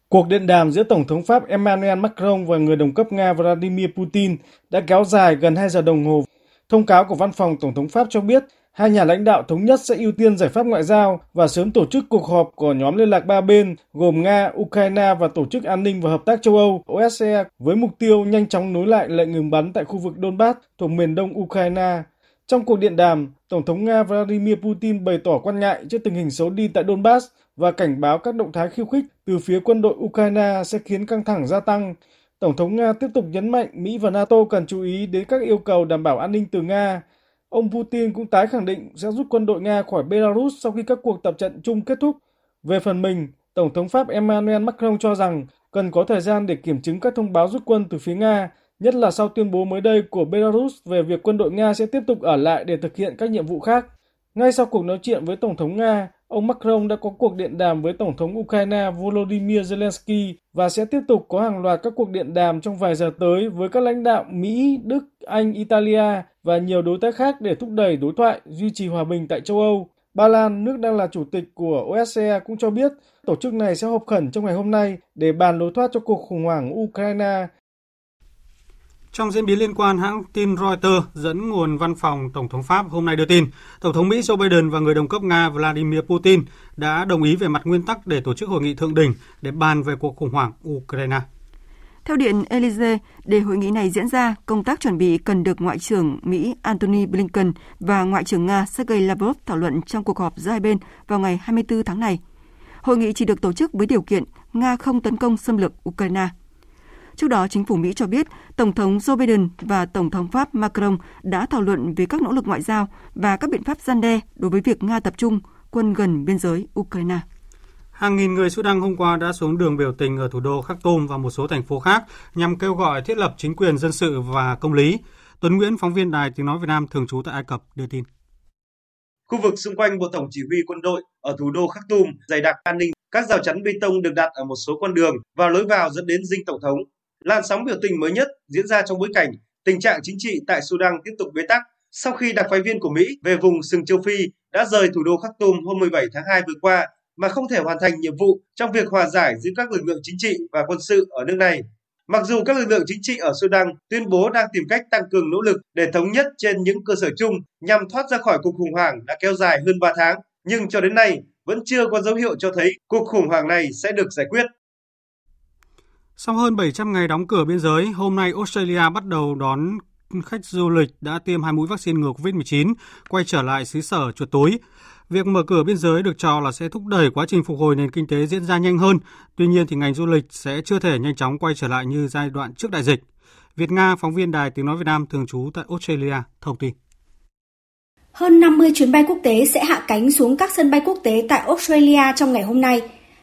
Cuộc điện đàm giữa Tổng thống Pháp Emmanuel Macron và người đồng cấp Nga Vladimir Putin đã kéo dài gần hai giờ đồng hồ. Thông cáo của Văn phòng Tổng thống Pháp cho biết, hai nhà lãnh đạo thống nhất sẽ ưu tiên giải pháp ngoại giao và sớm tổ chức cuộc họp của nhóm liên lạc ba bên gồm Nga, Ukraine và Tổ chức An ninh và Hợp tác châu Âu O S C E với mục tiêu nhanh chóng nối lại lệnh ngừng bắn tại khu vực Donbass thuộc miền đông Ukraine. Trong cuộc điện đàm, Tổng thống Nga Vladimir Putin bày tỏ quan ngại trước tình hình xấu đi tại Donbass và cảnh báo các động thái khiêu khích từ phía quân đội Ukraine sẽ khiến căng thẳng gia tăng. Tổng thống Nga tiếp tục nhấn mạnh Mỹ và NATO cần chú ý đến các yêu cầu đảm bảo an ninh từ Nga. Ông Putin cũng tái khẳng định sẽ rút quân đội Nga khỏi Belarus sau khi các cuộc tập trận chung kết thúc. Về phần mình, Tổng thống Pháp Emmanuel Macron cho rằng cần có thời gian để kiểm chứng các thông báo rút quân từ phía Nga, nhất là sau tuyên bố mới đây của Belarus về việc quân đội Nga sẽ tiếp tục ở lại để thực hiện các nhiệm vụ khác. Ngay sau cuộc nói chuyện với Tổng thống Nga, ông Macron đã có cuộc điện đàm với Tổng thống Ukraine Volodymyr Zelensky và sẽ tiếp tục có hàng loạt các cuộc điện đàm trong vài giờ tới với các lãnh đạo Mỹ, Đức, Anh, Italia và nhiều đối tác khác để thúc đẩy đối thoại, duy trì hòa bình tại châu Âu. Ba Lan, nước đang là chủ tịch của O S C E cũng cho biết tổ chức này sẽ họp khẩn trong ngày hôm nay để bàn lối thoát cho cuộc khủng hoảng Ukraine. Trong diễn biến liên quan, hãng tin Reuters dẫn nguồn văn phòng Tổng thống Pháp hôm nay đưa tin, Tổng thống Mỹ Joe Biden và người đồng cấp Nga Vladimir Putin đã đồng ý về mặt nguyên tắc để tổ chức hội nghị thượng đỉnh để bàn về cuộc khủng hoảng Ukraine. Theo Điện Elysee, để hội nghị này diễn ra, công tác chuẩn bị cần được Ngoại trưởng Mỹ Antony Blinken và Ngoại trưởng Nga Sergei Lavrov thảo luận trong cuộc họp giữa hai bên vào ngày hai mươi tư tháng này. Hội nghị chỉ được tổ chức với điều kiện Nga không tấn công xâm lược Ukraine. Trước đó, chính phủ Mỹ cho biết Tổng thống Joe Biden và Tổng thống Pháp Macron đã thảo luận về các nỗ lực ngoại giao và các biện pháp răn đe đối với việc Nga tập trung quân gần biên giới Ukraine. Hàng nghìn người Sudan hôm qua đã xuống đường biểu tình ở thủ đô Khartoum và một số thành phố khác nhằm kêu gọi thiết lập chính quyền dân sự và công lý. Tuấn Nguyễn, phóng viên Đài Tiếng nói Việt Nam thường trú tại Ai Cập đưa tin. Khu vực xung quanh Bộ Tổng chỉ huy quân đội ở thủ đô Khartoum dày đặc an ninh, các rào chắn bê tông được đặt ở một số con đường và lối vào dẫn đến dinh tổng thống. Làn sóng biểu tình mới nhất diễn ra trong bối cảnh tình trạng chính trị tại Sudan tiếp tục bế tắc sau khi đặc phái viên của Mỹ về vùng sừng châu Phi đã rời thủ đô Khartoum hôm mười bảy tháng hai vừa qua mà không thể hoàn thành nhiệm vụ trong việc hòa giải giữa các lực lượng chính trị và quân sự ở nước này. Mặc dù các lực lượng chính trị ở Sudan tuyên bố đang tìm cách tăng cường nỗ lực để thống nhất trên những cơ sở chung nhằm thoát ra khỏi cuộc khủng hoảng đã kéo dài hơn ba tháng, nhưng cho đến nay vẫn chưa có dấu hiệu cho thấy cuộc khủng hoảng này sẽ được giải quyết. Sau hơn bảy trăm ngày đóng cửa biên giới, hôm nay Australia bắt đầu đón khách du lịch đã tiêm hai mũi vaccine ngừa covid mười chín quay trở lại xứ sở chuột túi. Việc mở cửa biên giới được cho là sẽ thúc đẩy quá trình phục hồi nền kinh tế diễn ra nhanh hơn. Tuy nhiên, thì ngành du lịch sẽ chưa thể nhanh chóng quay trở lại như giai đoạn trước đại dịch. Việt Nga, phóng viên Đài Tiếng nói Việt Nam thường trú tại Australia, thông tin. Hơn năm mươi chuyến bay quốc tế sẽ hạ cánh xuống các sân bay quốc tế tại Australia trong ngày hôm nay.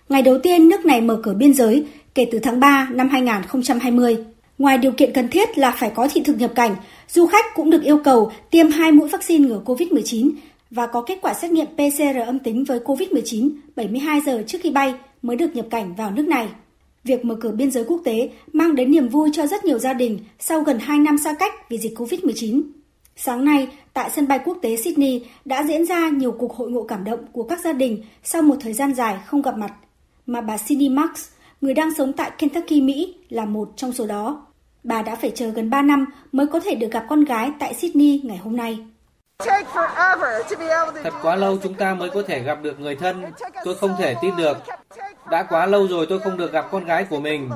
Ngày đầu tiên, nước này mở cửa biên giới kể từ tháng ba năm hai nghìn không trăm hai mươi. Ngoài điều kiện cần thiết là phải có thị thực nhập cảnh, du khách cũng được yêu cầu tiêm hai mũi vaccine ngừa covid mười chín và có kết quả xét nghiệm pê xê rờ âm tính với covid mười chín bảy mươi hai giờ trước khi bay mới được nhập cảnh vào nước này. Việc mở cửa biên giới quốc tế mang đến niềm vui cho rất nhiều gia đình sau gần hai năm xa cách vì dịch covid mười chín. Sáng nay, tại sân bay quốc tế Sydney đã diễn ra nhiều cuộc hội ngộ cảm động của các gia đình sau một thời gian dài không gặp mặt, mà bà Cindy Max, người đang sống tại Kentucky, Mỹ, là một trong số đó. Bà đã phải chờ gần ba năm mới có thể được gặp con gái tại Sydney ngày hôm nay. Thật quá lâu chúng ta mới có thể gặp được người thân, tôi không thể tin được. Đã quá lâu rồi tôi không được gặp con gái của mình.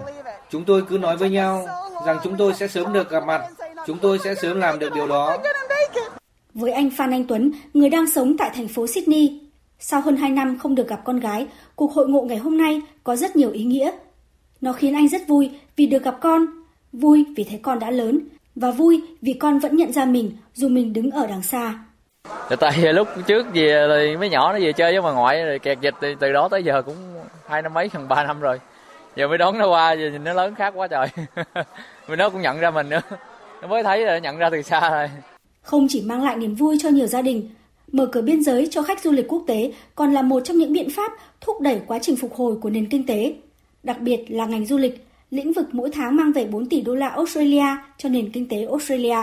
Chúng tôi cứ nói với nhau rằng chúng tôi sẽ sớm được gặp mặt, chúng tôi sẽ sớm làm được điều đó. Với anh Phan Anh Tuấn, người đang sống tại thành phố Sydney, sau hơn hai năm không được gặp con gái, cuộc hội ngộ ngày hôm nay có rất nhiều ý nghĩa. Nó khiến anh rất vui vì được gặp con, vui vì thấy con đã lớn, và vui vì con vẫn nhận ra mình dù mình đứng ở đằng xa. Tại lúc trước thì mấy nhỏ nó về chơi với bà ngoại rồi kẹt dịch, thì từ đó tới giờ cũng hai năm mấy, gần ba năm rồi. Giờ mới đón nó qua, giờ nhìn nó lớn khác quá trời. Mình nó cũng nhận ra mình nữa, nó mới thấy là nhận ra từ xa rồi. Không chỉ mang lại niềm vui cho nhiều gia đình, mở cửa biên giới cho khách du lịch quốc tế còn là một trong những biện pháp thúc đẩy quá trình phục hồi của nền kinh tế, đặc biệt là ngành du lịch, lĩnh vực mỗi tháng mang về bốn tỷ đô la Australia cho nền kinh tế Australia.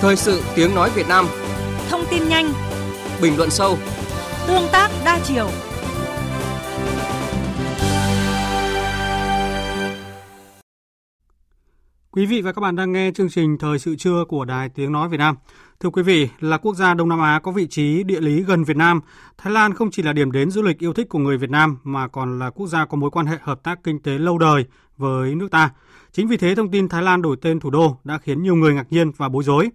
Thời sự tiếng nói Việt Nam. Thông tin nhanh, bình luận sâu, tương tác đa chiều. Quý vị và các bạn đang nghe chương trình Thời sự trưa của Đài Tiếng Nói Việt Nam. Thưa quý vị, là quốc gia Đông Nam Á có vị trí địa lý gần Việt Nam, Thái Lan không chỉ là điểm đến du lịch yêu thích của người Việt Nam mà còn là quốc gia có mối quan hệ hợp tác kinh tế lâu đời với nước ta. Chính vì thế, thông tin Thái Lan đổi tên thủ đô đã khiến nhiều người ngạc nhiên và bối rối.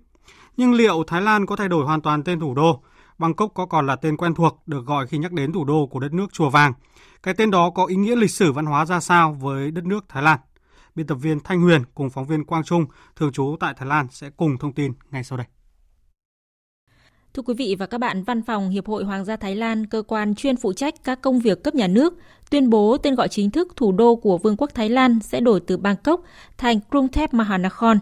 Nhưng liệu Thái Lan có thay đổi hoàn toàn tên thủ đô? Bangkok có còn là tên quen thuộc được gọi khi nhắc đến thủ đô của đất nước Chùa Vàng? Cái tên đó có ý nghĩa lịch sử văn hóa ra sao với đất nước Thái Lan? Biên tập viên Thanh Huyền cùng phóng viên Quang Trung, thường trú tại Thái Lan sẽ cùng thông tin ngay sau đây. Thưa quý vị và các bạn, Văn phòng Hiệp hội Hoàng gia Thái Lan, cơ quan chuyên phụ trách các công việc cấp nhà nước, tuyên bố tên gọi chính thức thủ đô của Vương quốc Thái Lan sẽ đổi từ Bangkok thành Krung Thep Mahanakhon.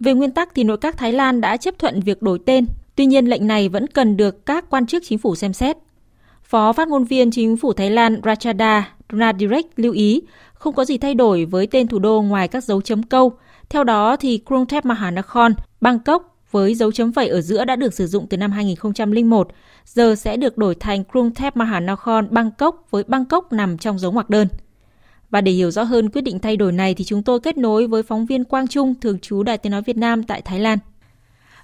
Về nguyên tắc thì nội các Thái Lan đã chấp thuận việc đổi tên, tuy nhiên lệnh này vẫn cần được các quan chức chính phủ xem xét. Phó phát ngôn viên chính phủ Thái Lan Rachada Runadirek lưu ý không có gì thay đổi với tên thủ đô ngoài các dấu chấm câu. Theo đó thì Krung Thep Mahanakhon, Bangkok với dấu chấm phẩy ở giữa đã được sử dụng từ năm hai nghìn không trăm lẻ một, giờ sẽ được đổi thành Krung Thep Mahanakhon Bangkok với Bangkok nằm trong dấu ngoặc đơn. Và để hiểu rõ hơn quyết định thay đổi này thì chúng tôi kết nối với phóng viên Quang Trung, thường trú Đài Tiếng nói Việt Nam tại Thái Lan.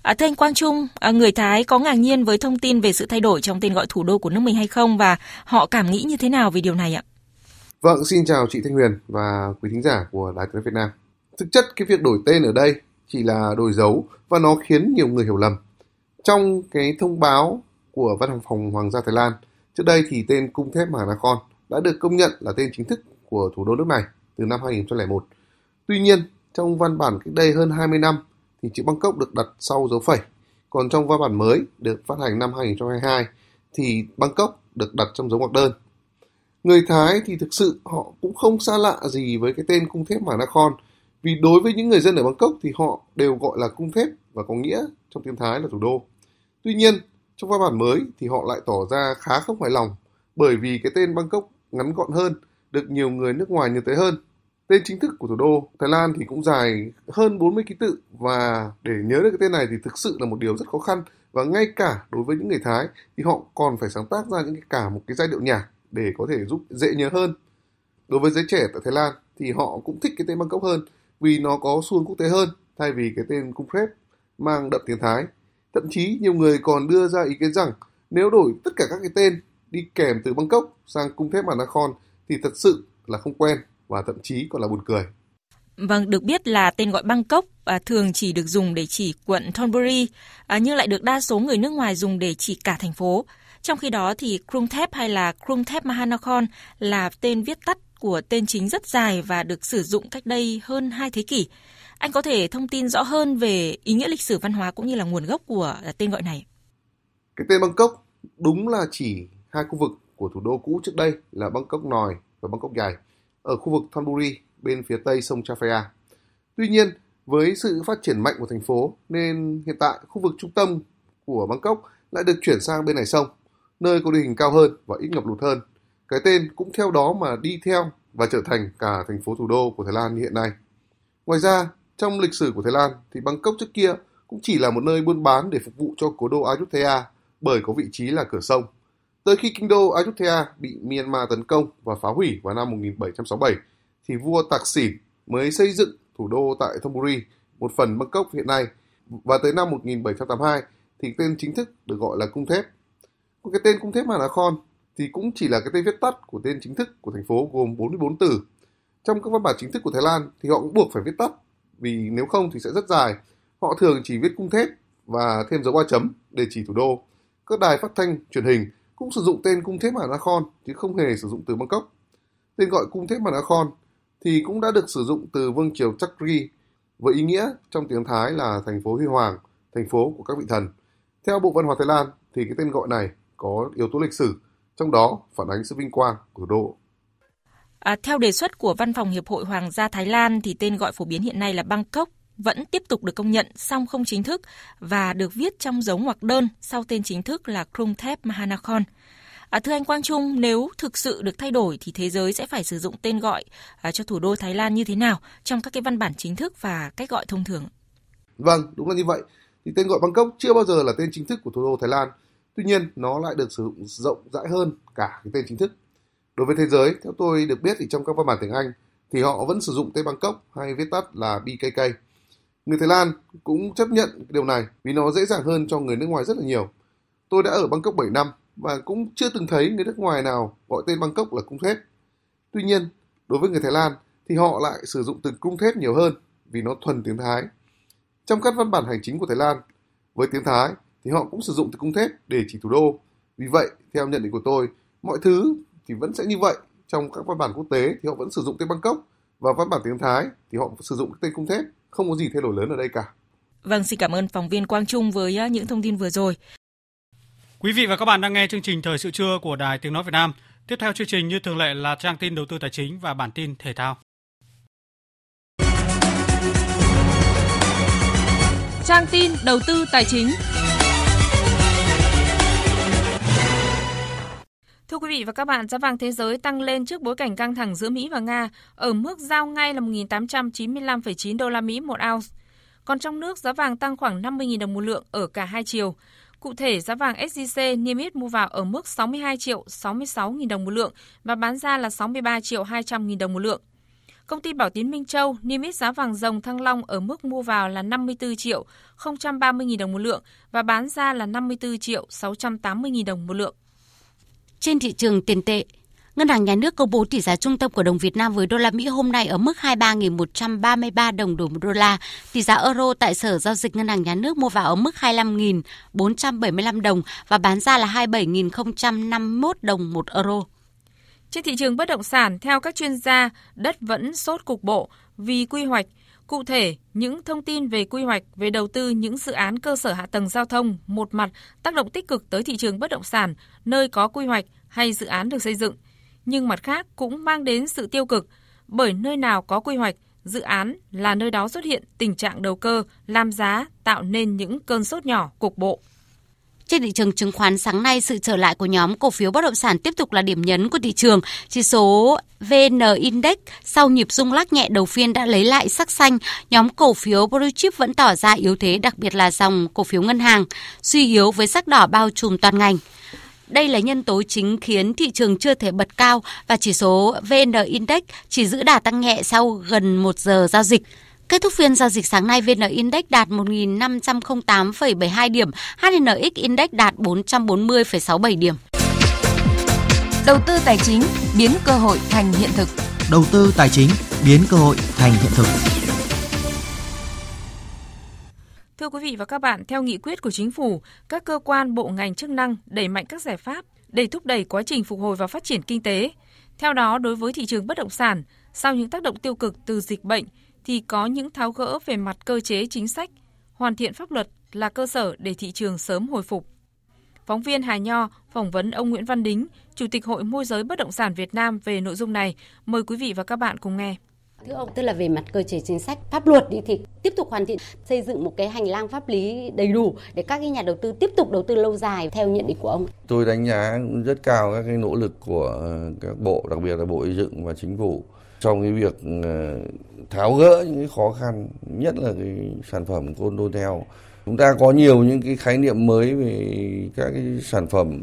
À, thưa anh Quang Trung, à, người Thái có ngạc nhiên với thông tin về sự thay đổi trong tên gọi thủ đô của nước mình hay không và họ cảm nghĩ như thế nào về điều này ạ? Vâng, xin chào chị Thanh Huyền và quý thính giả của Đài Tiếng nói Việt Nam. Thực chất cái việc đổi tên ở đây chỉ là đổi dấu và nó khiến nhiều người hiểu lầm. Trong cái thông báo của Văn phòng Hoàng gia Thái Lan, trước đây thì tên Krung Thep Mahanakhon đã được công nhận là tên chính thức của thủ đô nước này từ năm hai nghìn không trăm lẻ một. Tuy nhiên, trong văn bản cách đây hơn hai mươi năm, thì chữ Bangkok được đặt sau dấu phẩy. Còn trong văn bản mới được phát hành năm hai nghìn không trăm hai mươi hai thì Bangkok được đặt trong dấu ngoặc đơn. Người Thái thì thực sự họ cũng không xa lạ gì với cái tên Krung Thep Mahanakhon, vì đối với những người dân ở Bangkok thì họ đều gọi là Krung Thep và có nghĩa trong tiếng Thái là thủ đô. Tuy nhiên, trong văn bản mới thì họ lại tỏ ra khá không hài lòng bởi vì cái tên Bangkok ngắn gọn hơn, được nhiều người nước ngoài nhớ tới hơn. Tên chính thức của thủ đô Thái Lan thì cũng dài hơn bốn mươi ký tự và để nhớ được cái tên này thì thực sự là một điều rất khó khăn, và ngay cả đối với những người Thái thì họ còn phải sáng tác ra những cả một cái giai điệu nhạc để có thể giúp dễ nhớ hơn. Đối với giới trẻ tại Thái Lan thì họ cũng thích cái tên Bangkok hơn vì nó có xu hướng quốc tế hơn thay vì cái tên Krung Thep mang đậm tiếng Thái. Thậm chí nhiều người còn đưa ra ý kiến rằng nếu đổi tất cả các cái tên đi kèm từ Bangkok sang Krung Thep Mahanakhon thì thật sự là không quen và thậm chí còn là buồn cười. Vâng, được biết là tên gọi Bangkok à, thường chỉ được dùng để chỉ quận Thonburi, à, nhưng lại được đa số người nước ngoài dùng để chỉ cả thành phố. Trong khi đó thì Krung Thep hay là Krung Thep Mahanakhon là tên viết tắt của tên chính rất dài và được sử dụng cách đây hơn hai thế kỷ. Anh có thể thông tin rõ hơn về ý nghĩa lịch sử văn hóa cũng như là nguồn gốc của tên gọi này. Cái tên Bangkok đúng là chỉ hai khu vực của thủ đô cũ trước đây là Bangkok Nòi và Bangkok Dài ở khu vực Thonburi bên phía tây sông Chaphaea. Tuy nhiên, với sự phát triển mạnh của thành phố nên hiện tại khu vực trung tâm của Bangkok lại được chuyển sang bên này sông, nơi có địa hình cao hơn và ít ngập lụt hơn. Cái tên cũng theo đó mà đi theo và trở thành cả thành phố thủ đô của Thái Lan hiện nay. Ngoài ra, trong lịch sử của Thái Lan thì Bangkok trước kia cũng chỉ là một nơi buôn bán để phục vụ cho cố đô Ayutthaya bởi có vị trí là cửa sông. Tới khi kinh đô Ayutthaya bị Myanmar tấn công và phá hủy vào năm một nghìn bảy trăm sáu mươi bảy thì vua Thaksin mới xây dựng thủ đô tại Thonburi, một phần Bangkok hiện nay, và tới năm một nghìn bảy trăm tám mươi hai thì tên chính thức được gọi là Cung Thép. Còn cái tên Cung Thép Hanakhon thì cũng chỉ là cái tên viết tắt của tên chính thức của thành phố gồm bốn mươi bốn từ. Trong các văn bản chính thức của Thái Lan thì họ cũng buộc phải viết tắt vì nếu không thì sẽ rất dài. Họ thường chỉ viết Cung Thép và thêm dấu ba chấm để chỉ thủ đô. Các đài phát thanh, truyền hình cũng sử dụng tên Cung Thép Hanakhon chứ không hề sử dụng từ Bangkok. Tên gọi Cung Thép Hanakhon thì cũng đã được sử dụng từ Vương triều Chakri với ý nghĩa trong tiếng Thái là thành phố huy hoàng, thành phố của các vị thần. Theo Bộ Văn hóa Thái Lan thì cái tên gọi này có yếu tố lịch sử, trong đó phản ánh sự vinh quang của đô. À, theo đề xuất của Văn phòng Hiệp hội Hoàng gia Thái Lan thì tên gọi phổ biến hiện nay là Bangkok vẫn tiếp tục được công nhận, song không chính thức và được viết trong dấu ngoặc đơn sau tên chính thức là Krung Thep Mahanakhon. À, thưa anh Quang Trung, nếu thực sự được thay đổi thì thế giới sẽ phải sử dụng tên gọi à, cho thủ đô Thái Lan như thế nào trong các cái văn bản chính thức và cách gọi thông thường? Vâng, đúng là như vậy. Thì tên gọi Bangkok chưa bao giờ là tên chính thức của thủ đô Thái Lan. Tuy nhiên, nó lại được sử dụng rộng rãi hơn cả cái tên chính thức. Đối với thế giới, theo tôi được biết thì trong các văn bản tiếng Anh thì họ vẫn sử dụng tên Bangkok hay viết tắt là bê ca ca. Người Thái Lan cũng chấp nhận điều này vì nó dễ dàng hơn cho người nước ngoài rất là nhiều. Tôi đã ở Bangkok bảy năm và cũng chưa từng thấy người nước ngoài nào gọi tên Bangkok là Cung Thép. Tuy nhiên, đối với người Thái Lan thì họ lại sử dụng từ Cung Thép nhiều hơn vì nó thuần tiếng Thái. Trong các văn bản hành chính của Thái Lan với tiếng Thái thì họ cũng sử dụng từ Cung Thép để chỉ thủ đô. Vì vậy, theo nhận định của tôi, mọi thứ thì vẫn sẽ như vậy. Trong các văn bản quốc tế thì họ vẫn sử dụng tên Bangkok và văn bản tiếng Thái thì họ sử dụng tên Cung Thép. Không có gì thay đổi lớn ở đây cả. Vâng, xin cảm ơn phóng viên Quang Trung với những thông tin vừa rồi. Quý vị và các bạn đang nghe chương trình Thời sự trưa của Đài Tiếng Nói Việt Nam. Tiếp theo chương trình như thường lệ là trang tin đầu tư tài chính và bản tin thể thao. Trang tin đầu tư tài chính. Thưa quý vị và các bạn, giá vàng thế giới tăng lên trước bối cảnh căng thẳng giữa Mỹ và Nga ở mức giao ngay là một nghìn tám trăm chín mươi lăm phẩy chín đô la Mỹ một ounce. Còn trong nước, giá vàng tăng khoảng năm mươi nghìn đồng một lượng ở cả hai chiều. Cụ thể, giá vàng ét gi xê niêm yết mua vào ở mức sáu mươi hai triệu sáu mươi sáu nghìn đồng một lượng và bán ra là sáu mươi ba triệu hai trăm nghìn đồng một lượng. Công ty Bảo Tín Minh Châu niêm yết giá vàng dòng Thăng Long ở mức mua vào là năm mươi tư triệu không trăm ba mươi nghìn đồng một lượng và bán ra là năm mươi tư triệu sáu trăm tám mươi nghìn đồng một lượng. Trên thị trường tiền tệ, Ngân hàng Nhà nước công bố tỷ giá trung tâm của đồng Việt Nam với đô la Mỹ hôm nay ở mức hai mươi ba nghìn một trăm ba mươi ba đồng đổi một đô la. Tỷ giá euro tại Sở Giao dịch Ngân hàng Nhà nước mua vào ở mức hai mươi lăm nghìn bốn trăm bảy mươi lăm đồng và bán ra là hai mươi bảy nghìn không trăm năm mươi mốt đồng một euro. Trên thị trường bất động sản, theo các chuyên gia, đất vẫn sốt cục bộ vì quy hoạch. Cụ thể, những thông tin về quy hoạch, về đầu tư những dự án cơ sở hạ tầng giao thông một mặt tác động tích cực tới thị trường bất động sản, nơi có quy hoạch hay dự án được xây dựng. Nhưng mặt khác cũng mang đến sự tiêu cực, bởi nơi nào có quy hoạch, dự án là nơi đó xuất hiện tình trạng đầu cơ, làm giá, tạo nên những cơn sốt nhỏ cục bộ. Trên thị trường chứng khoán sáng nay, sự trở lại của nhóm cổ phiếu bất động sản tiếp tục là điểm nhấn của thị trường. Chỉ số vê en Index sau nhịp rung lắc nhẹ đầu phiên đã lấy lại sắc xanh. Nhóm cổ phiếu blue chip vẫn tỏ ra yếu thế, đặc biệt là dòng cổ phiếu ngân hàng suy yếu với sắc đỏ bao trùm toàn ngành. Đây là nhân tố chính khiến thị trường chưa thể bật cao và chỉ số vê en Index chỉ giữ đà tăng nhẹ sau gần một giờ giao dịch. Kết thúc phiên giao dịch sáng nay, vê en Index đạt một nghìn năm trăm lẻ tám phẩy bảy hai điểm, hát en ích Index đạt bốn trăm bốn mươi phẩy sáu bảy điểm. Đầu tư tài chính biến cơ hội thành hiện thực. Đầu tư tài chính biến cơ hội thành hiện thực. Thưa quý vị và các bạn, theo nghị quyết của Chính phủ, các cơ quan bộ ngành chức năng đẩy mạnh các giải pháp để thúc đẩy quá trình phục hồi và phát triển kinh tế. Theo đó, đối với thị trường bất động sản, sau những tác động tiêu cực từ dịch bệnh, thì có những tháo gỡ về mặt cơ chế chính sách, hoàn thiện pháp luật là cơ sở để thị trường sớm hồi phục. Phóng viên Hà Nho phỏng vấn ông Nguyễn Văn Đính, Chủ tịch Hội Môi giới Bất động sản Việt Nam về nội dung này. Mời quý vị và các bạn cùng nghe. Thưa ông, tức là về mặt cơ chế chính sách, pháp luật đi thì tiếp tục hoàn thiện, xây dựng một cái hành lang pháp lý đầy đủ để các cái nhà đầu tư tiếp tục đầu tư lâu dài. Theo nhận định của ông, tôi đánh giá rất cao các cái nỗ lực của các bộ, đặc biệt là Bộ Xây dựng và Chính phủ trong cái việc tháo gỡ những cái khó khăn, nhất là cái sản phẩm condotel. Chúng ta có nhiều những cái khái niệm mới về các cái sản phẩm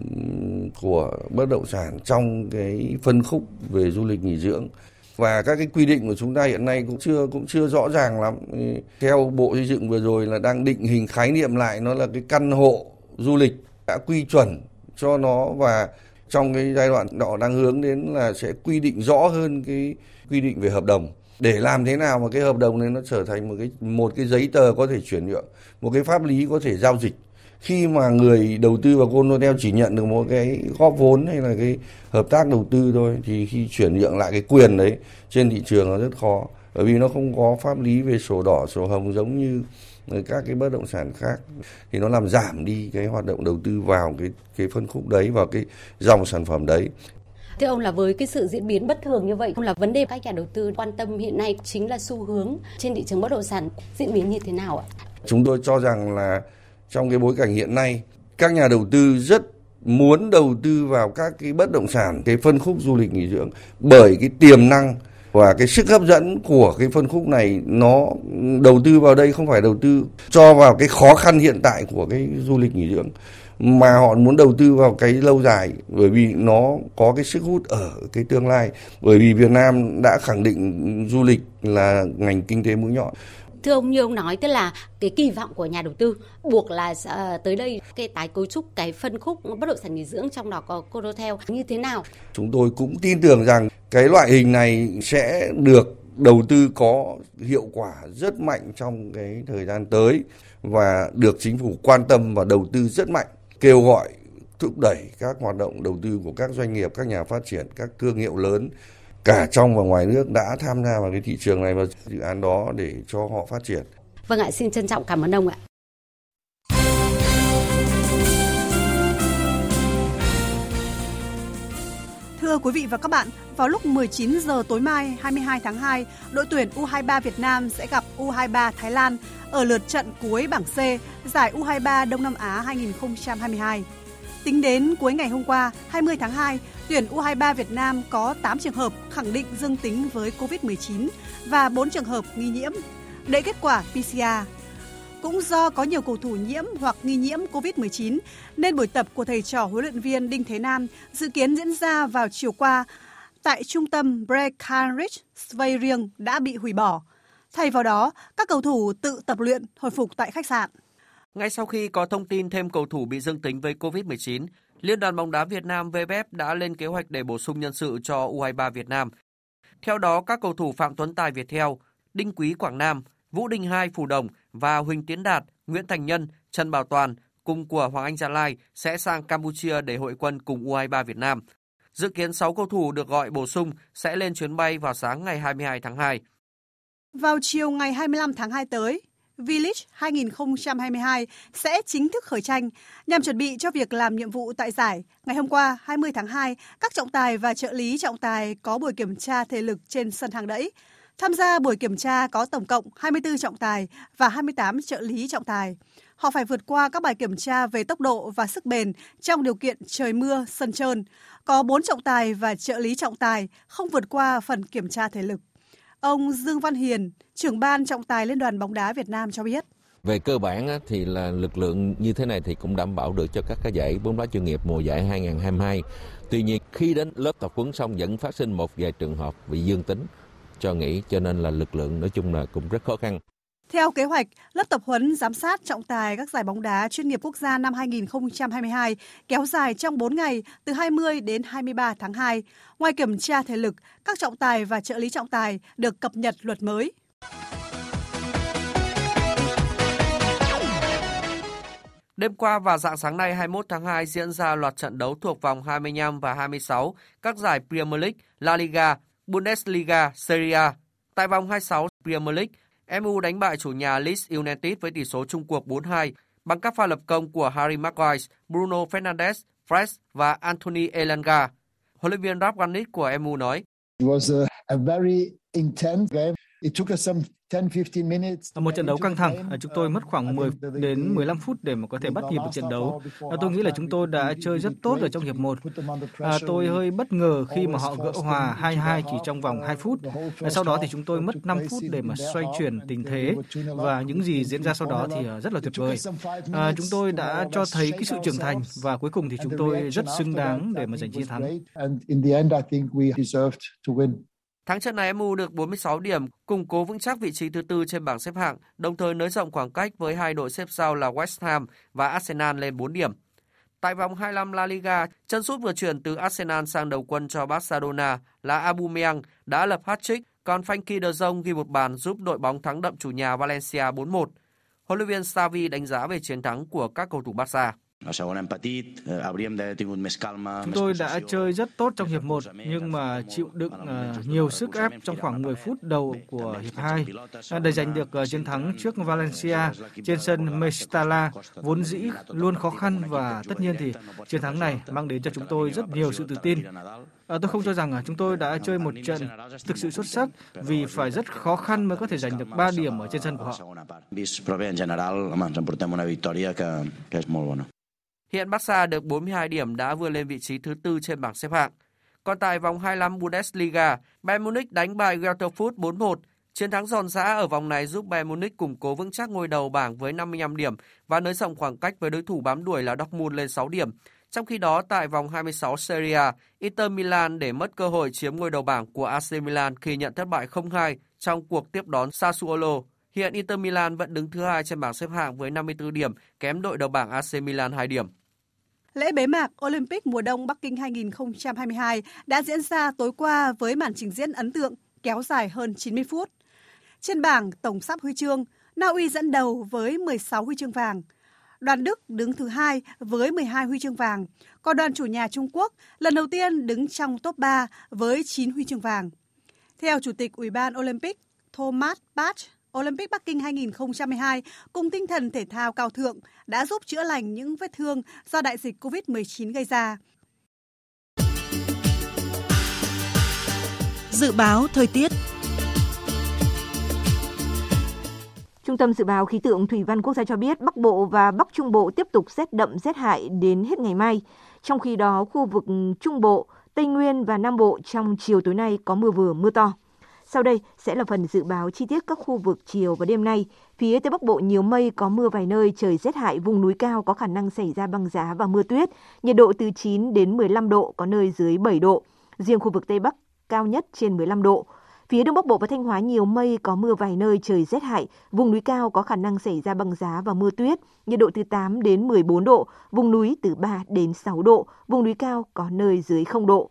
của bất động sản trong cái phân khúc về du lịch nghỉ dưỡng. Và các cái quy định của chúng ta hiện nay cũng chưa cũng chưa rõ ràng lắm. Theo Bộ Xây dựng vừa rồi là đang định hình khái niệm lại, nó là cái căn hộ du lịch, đã quy chuẩn cho nó, và trong cái giai đoạn đó đang hướng đến là sẽ quy định rõ hơn cái quy định về hợp đồng, để làm thế nào mà cái hợp đồng này nó trở thành một cái một cái giấy tờ có thể chuyển nhượng, một cái pháp lý có thể giao dịch. Khi mà người đầu tư vào condotel chỉ nhận được một cái góp vốn hay là cái hợp tác đầu tư thôi, thì khi chuyển nhượng lại cái quyền đấy trên thị trường nó rất khó, bởi vì nó không có pháp lý về sổ đỏ, sổ hồng giống như các cái bất động sản khác, thì nó làm giảm đi cái hoạt động đầu tư vào cái cái phân khúc đấy, vào cái dòng sản phẩm đấy. Thưa ông, là với cái sự diễn biến bất thường như vậy, không là vấn đề các nhà đầu tư quan tâm hiện nay chính là xu hướng trên thị trường bất động sản diễn biến như thế nào ạ? Chúng tôi cho rằng là trong cái bối cảnh hiện nay, các nhà đầu tư rất muốn đầu tư vào các cái bất động sản, cái phân khúc du lịch nghỉ dưỡng, bởi cái tiềm năng và cái sức hấp dẫn của cái phân khúc này. Nó đầu tư vào đây không phải đầu tư cho vào cái khó khăn hiện tại của cái du lịch nghỉ dưỡng, mà họ muốn đầu tư vào cái lâu dài, bởi vì nó có cái sức hút ở cái tương lai, bởi vì Việt Nam đã khẳng định du lịch là ngành kinh tế mũi nhọn. Thưa ông, như ông nói, tức là cái kỳ vọng của nhà đầu tư buộc là uh, tới đây cái tái cấu trúc cái phân khúc bất động sản nghỉ dưỡng, trong đó có condotel như thế nào? Chúng tôi cũng tin tưởng rằng cái loại hình này sẽ được đầu tư có hiệu quả rất mạnh trong cái thời gian tới, và được chính phủ quan tâm và đầu tư rất mạnh, kêu gọi thúc đẩy các hoạt động đầu tư của các doanh nghiệp, các nhà phát triển, các thương hiệu lớn cả trong và ngoài nước đã tham gia vào cái thị trường này và dự án đó để cho họ phát triển. Vâng ạ, xin trân trọng cảm ơn ông ạ. Thưa quý vị và các bạn, vào lúc mười chín giờ tối mai hai mươi hai tháng hai, đội tuyển u hai ba Việt Nam sẽ gặp u hai ba Thái Lan ở lượt trận cuối bảng C giải u hai ba Đông Nam Á hai không hai hai. Tính đến cuối ngày hôm qua, hai mươi tháng hai, tuyển u hai ba Việt Nam có tám trường hợp khẳng định dương tính với covid mười chín và bốn trường hợp nghi nhiễm, để kết quả pê xê rờ. Cũng do có nhiều cầu thủ nhiễm hoặc nghi nhiễm covid mười chín, nên buổi tập của thầy trò huấn luyện viên Đinh Thế Nam dự kiến diễn ra vào chiều qua tại trung tâm Breckenridge, Svay Rieng đã bị hủy bỏ. Thay vào đó, các cầu thủ tự tập luyện hồi phục tại khách sạn. Ngay sau khi có thông tin thêm cầu thủ bị dương tính với covid mười chín, Liên đoàn bóng đá Việt Nam vê ép ép đã lên kế hoạch để bổ sung nhân sự cho u hai ba Việt Nam. Theo đó, các cầu thủ Phạm Tuấn Tài Viettel, Đinh Quý Quảng Nam, Vũ Đình Hai Phù Đồng và Huỳnh Tiến Đạt, Nguyễn Thành Nhân, Trần Bảo Toàn cùng của Hoàng Anh Gia Lai sẽ sang Campuchia để hội quân cùng u hai ba Việt Nam. Dự kiến sáu cầu thủ được gọi bổ sung sẽ lên chuyến bay vào sáng ngày hai mươi hai tháng hai. Vào chiều ngày hai mươi lăm tháng hai tới, V-League hai không hai hai sẽ chính thức khởi tranh. Nhằm chuẩn bị cho việc làm nhiệm vụ tại giải, ngày hôm qua hai mươi tháng hai, các trọng tài và trợ lý trọng tài có buổi kiểm tra thể lực trên sân hàng đẫy. Tham gia buổi kiểm tra có tổng cộng hai mươi bốn trọng tài và hai mươi tám trợ lý trọng tài. Họ phải vượt qua các bài kiểm tra về tốc độ và sức bền trong điều kiện trời mưa, sân trơn. Có bốn trọng tài và trợ lý trọng tài không vượt qua phần kiểm tra thể lực. Ông Dương Văn Hiền, trưởng ban trọng tài Liên đoàn bóng đá Việt Nam cho biết. Về cơ bản thì là lực lượng như thế này thì cũng đảm bảo được cho các cái giải bóng đá chuyên nghiệp mùa giải hai không hai hai. Tuy nhiên khi đến lớp tập huấn xong vẫn phát sinh một vài trường hợp bị dương tính cho nghỉ, cho nên là lực lượng nói chung là cũng rất khó khăn. Theo kế hoạch, lớp tập huấn giám sát trọng tài các giải bóng đá chuyên nghiệp quốc gia năm hai không hai hai kéo dài trong bốn ngày từ hai mươi đến hai mươi ba tháng hai. Ngoài kiểm tra thể lực, các trọng tài và trợ lý trọng tài được cập nhật luật mới. Đêm qua và rạng sáng nay hai mươi mốt tháng hai diễn ra loạt trận đấu thuộc vòng hai mươi lăm và hai mươi sáu các giải Premier League, La Liga, Bundesliga, Serie A. Tại vòng hai mươi sáu Premier League, em u đánh bại chủ nhà Leeds United với tỷ số chung cuộc bốn hai bằng các pha lập công của Harry Maguire, Bruno Fernandes, Fred và Anthony Elanga. Huấn luyện viên Ralf Rangnick của em u nói: a very intense game. It took us some ten to fifteen minutes. Một trận đấu căng thẳng, chúng tôi mất khoảng mười đến mười lăm phút để mà có thể bắt nhịp được trận đấu. Tôi nghĩ là chúng tôi đã chơi rất tốt ở trong hiệp một. Tôi hơi bất ngờ khi mà họ gỡ hòa hai hai chỉ trong vòng hai phút. Sau đó thì chúng tôi mất năm phút để mà xoay chuyển tình thế và những gì diễn ra sau đó thì rất là tuyệt vời. Chúng tôi đã cho thấy cái sự trưởng thành và cuối cùng thì chúng tôi rất xứng đáng để mà giành chiến thắng. Thắng trận này, em u được bốn mươi sáu điểm, củng cố vững chắc vị trí thứ tư trên bảng xếp hạng, đồng thời nới rộng khoảng cách với hai đội xếp sau là West Ham và Arsenal lên bốn điểm. Tại vòng hai mươi lăm La Liga, chân sút vừa chuyển từ Arsenal sang đầu quân cho Barcelona là Aubameyang đã lập hat-trick, còn Frankie De Jong ghi một bàn giúp đội bóng thắng đậm chủ nhà Valencia bốn một. Huấn luyện viên Xavi đánh giá về chiến thắng của các cầu thủ Barca. Chúng tôi đã chơi rất tốt trong hiệp một nhưng mà chịu đựng nhiều sức ép trong khoảng mười phút đầu của hiệp hai để giành được chiến thắng trước Valencia trên sân Mestalla vốn dĩ luôn khó khăn, và tất nhiên thì chiến thắng này mang đến cho chúng tôi rất nhiều sự tự tin. Tôi không cho rằng chúng tôi đã chơi một trận thực sự xuất sắc vì phải rất khó khăn mới có thể giành được ba điểm ở trên sân của họ. Hiện Barca được bốn mươi hai điểm đã vươn lên vị trí thứ tư trên bảng xếp hạng. Còn tại vòng hai mươi lăm Bundesliga, Bayern Munich đánh bại Frankfurt bốn một. Chiến thắng giòn giã ở vòng này giúp Bayern Munich củng cố vững chắc ngôi đầu bảng với năm mươi lăm điểm và nới rộng khoảng cách với đối thủ bám đuổi là Dortmund lên sáu điểm. Trong khi đó, tại vòng hai mươi sáu Serie A, Inter Milan để mất cơ hội chiếm ngôi đầu bảng của a xê Milan khi nhận thất bại không hai trong cuộc tiếp đón Sassuolo. Hiện Inter Milan vẫn đứng thứ hai trên bảng xếp hạng với năm mươi tư điểm, kém đội đầu bảng a xê Milan hai điểm. Lễ bế mạc Olympic mùa đông Bắc Kinh hai không hai hai đã diễn ra tối qua với màn trình diễn ấn tượng kéo dài hơn chín mươi phút. Trên bảng tổng sắp huy chương, Na Uy dẫn đầu với mười sáu huy chương vàng. Đoàn Đức đứng thứ hai với mười hai huy chương vàng, còn đoàn chủ nhà Trung Quốc lần đầu tiên đứng trong top ba với chín huy chương vàng. Theo Chủ tịch Ủy ban Olympic Thomas Bach, Olympic Bắc Kinh hai không hai hai cùng tinh thần thể thao cao thượng đã giúp chữa lành những vết thương do đại dịch covid mười chín gây ra. Dự báo thời tiết. Trung tâm Dự báo Khí tượng Thủy văn Quốc gia cho biết Bắc Bộ và Bắc Trung Bộ tiếp tục rét đậm rét hại đến hết ngày mai. Trong khi đó, khu vực Trung Bộ, Tây Nguyên và Nam Bộ trong chiều tối nay có mưa vừa mưa to. Sau đây sẽ là phần dự báo chi tiết các khu vực chiều và đêm nay. Phía Tây Bắc Bộ nhiều mây, có mưa vài nơi, trời rét hại, vùng núi cao có khả năng xảy ra băng giá và mưa tuyết, nhiệt độ từ chín đến mười lăm độ, có nơi dưới bảy độ. Riêng khu vực Tây Bắc cao nhất trên mười lăm độ. Phía Đông Bắc Bộ và Thanh Hóa nhiều mây, có mưa vài nơi, trời rét hại, vùng núi cao có khả năng xảy ra băng giá và mưa tuyết, nhiệt độ từ tám đến mười bốn độ, vùng núi từ ba đến sáu độ, vùng núi cao có nơi dưới không độ.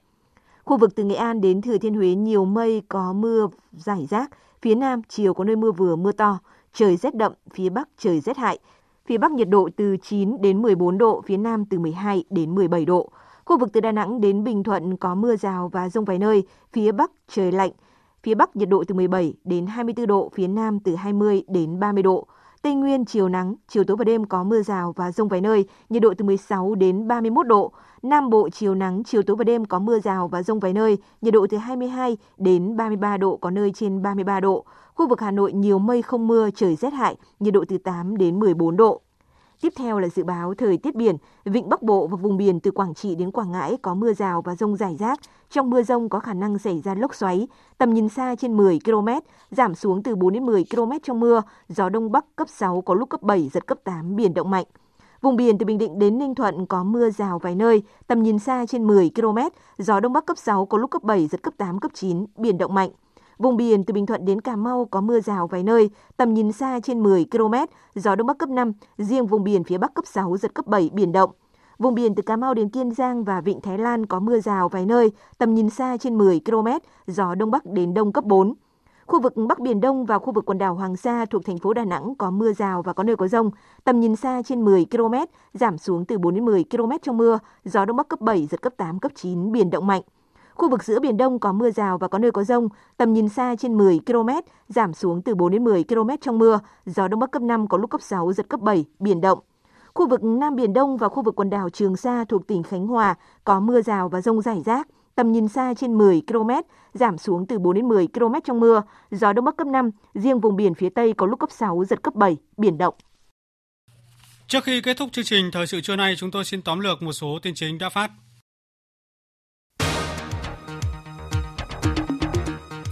Khu vực từ Nghệ An đến Thừa Thiên Huế nhiều mây, có mưa rải rác, phía Nam chiều có nơi mưa vừa mưa to, trời rét đậm, phía Bắc trời rét hại. Phía Bắc nhiệt độ từ chín đến mười bốn độ, phía Nam từ mười hai đến mười bảy độ. Khu vực từ Đà Nẵng đến Bình Thuận có mưa rào và dông vài nơi, phía Bắc trời lạnh, phía Bắc nhiệt độ từ mười bảy đến hai mươi tư độ, phía Nam từ hai mươi đến ba mươi độ. Tây Nguyên chiều nắng, chiều tối và đêm có mưa rào và dông vài nơi, nhiệt độ từ mười sáu đến ba mươi mốt độ. Nam Bộ chiều nắng, chiều tối và đêm có mưa rào và dông vài nơi, nhiệt độ từ hai mươi hai đến ba mươi ba độ, có nơi trên ba mươi ba độ. Khu vực Hà Nội nhiều mây không mưa, trời rét hại, nhiệt độ từ tám đến mười bốn độ. Tiếp theo là dự báo thời tiết biển. Vịnh Bắc Bộ và vùng biển từ Quảng Trị đến Quảng Ngãi có mưa rào và dông rải rác. Trong mưa dông có khả năng xảy ra lốc xoáy, tầm nhìn xa trên mười ki lô mét, giảm xuống từ bốn đến mười ki lô mét trong mưa, gió Đông Bắc cấp sáu, có lúc cấp bảy, giật cấp tám, biển động mạnh. Vùng biển từ Bình Định đến Ninh Thuận có mưa rào vài nơi, tầm nhìn xa trên mười ki lô mét, gió Đông Bắc cấp sáu, có lúc cấp bảy, giật cấp tám, cấp chín, biển động mạnh. Vùng biển từ Bình Thuận đến Cà Mau có mưa rào vài nơi, tầm nhìn xa trên mười ki lô mét, gió Đông Bắc cấp năm, riêng vùng biển phía Bắc cấp sáu, giật cấp bảy, biển động. Vùng biển từ Cà Mau đến Kiên Giang và Vịnh Thái Lan có mưa rào vài nơi, tầm nhìn xa trên mười ki lô mét, gió Đông Bắc đến Đông cấp bốn. Khu vực Bắc Biển Đông và khu vực quần đảo Hoàng Sa thuộc thành phố Đà Nẵng có mưa rào và có nơi có dông, tầm nhìn xa trên mười ki lô mét, giảm xuống từ bốn đến mười ki lô mét trong mưa, gió Đông Bắc cấp bảy, giật cấp tám, cấp chín, biển động mạnh. Khu vực giữa Biển Đông có mưa rào và có nơi có dông, tầm nhìn xa trên mười ki lô mét, giảm xuống từ bốn đến mười ki lô mét trong mưa, gió Đông Bắc cấp năm, có lúc cấp sáu, giật cấp bảy, biển động. Khu vực Nam Biển Đông và khu vực quần đảo Trường Sa thuộc tỉnh Khánh Hòa có mưa rào và dông rải rác, tầm nhìn xa trên mười ki lô mét, giảm xuống từ bốn đến mười ki lô mét trong mưa, gió Đông Bắc cấp năm, riêng vùng biển phía Tây có lúc cấp sáu, giật cấp bảy, biển động. Trước khi kết thúc chương trình thời sự trưa nay, chúng tôi xin tóm lược một số tin chính đã phát.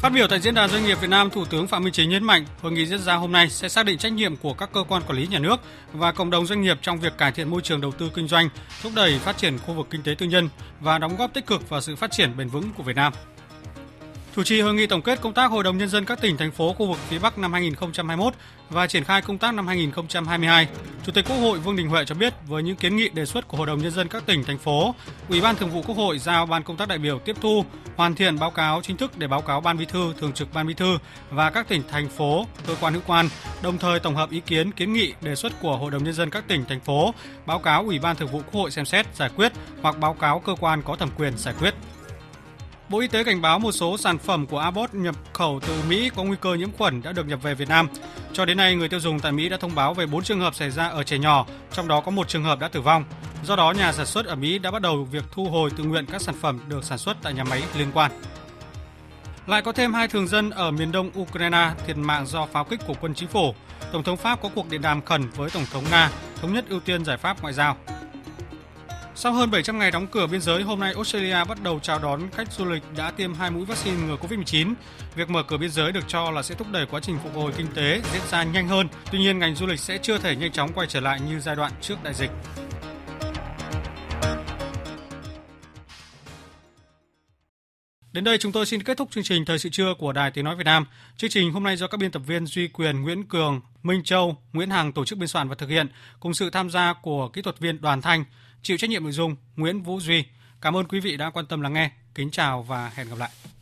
Phát biểu tại Diễn đàn Doanh nghiệp Việt Nam, Thủ tướng Phạm Minh Chính nhấn mạnh, hội nghị diễn ra hôm nay sẽ xác định trách nhiệm của các cơ quan quản lý nhà nước và cộng đồng doanh nghiệp trong việc cải thiện môi trường đầu tư kinh doanh, thúc đẩy phát triển khu vực kinh tế tư nhân và đóng góp tích cực vào sự phát triển bền vững của Việt Nam. Chủ trì hội nghị tổng kết công tác Hội đồng Nhân dân các tỉnh, thành phố, khu vực phía Bắc năm hai nghìn không trăm hai mươi mốt và triển khai công tác năm hai nghìn không trăm hai mươi hai, Chủ tịch Quốc hội Vương Đình Huệ cho biết với những kiến nghị đề xuất của Hội đồng Nhân dân các tỉnh, thành phố, Ủy ban Thường vụ Quốc hội giao Ban công tác đại biểu tiếp thu, hoàn thiện báo cáo chính thức để báo cáo Ban Bí thư, Thường trực Ban Bí thư và các tỉnh, thành phố, cơ quan hữu quan, đồng thời tổng hợp ý kiến, kiến nghị, đề xuất của Hội đồng Nhân dân các tỉnh, thành phố, báo cáo Ủy ban Thường vụ Quốc hội xem xét, giải quyết hoặc báo cáo cơ quan có thẩm quyền giải quyết. Bộ Y tế cảnh báo một số sản phẩm của Abbott nhập khẩu từ Mỹ có nguy cơ nhiễm khuẩn đã được nhập về Việt Nam. Cho đến nay, người tiêu dùng tại Mỹ đã thông báo về bốn trường hợp xảy ra ở trẻ nhỏ, trong đó có một trường hợp đã tử vong. Do đó, nhà sản xuất ở Mỹ đã bắt đầu việc thu hồi tự nguyện các sản phẩm được sản xuất tại nhà máy liên quan. Lại có thêm hai thường dân ở miền đông Ukraine thiệt mạng do pháo kích của quân chính phủ. Tổng thống Pháp có cuộc điện đàm khẩn với Tổng thống Nga, thống nhất ưu tiên giải pháp ngoại giao. Sau hơn bảy trăm ngày đóng cửa biên giới, hôm nay Australia bắt đầu chào đón khách du lịch đã tiêm hai mũi vaccine ngừa covid mười chín. Việc mở cửa biên giới được cho là sẽ thúc đẩy quá trình phục hồi kinh tế diễn ra nhanh hơn. Tuy nhiên, ngành du lịch sẽ chưa thể nhanh chóng quay trở lại như giai đoạn trước đại dịch. Đến đây chúng tôi xin kết thúc chương trình Thời sự trưa của Đài Tiếng Nói Việt Nam. Chương trình hôm nay do các biên tập viên Duy Quyền, Nguyễn Cường, Minh Châu, Nguyễn Hằng tổ chức biên soạn và thực hiện, cùng sự tham gia của kỹ thuật viên Đoàn Thanh. Chịu trách nhiệm nội dung Nguyễn Vũ Duy. Cảm ơn quý vị đã quan tâm lắng nghe. Kính chào và hẹn gặp lại.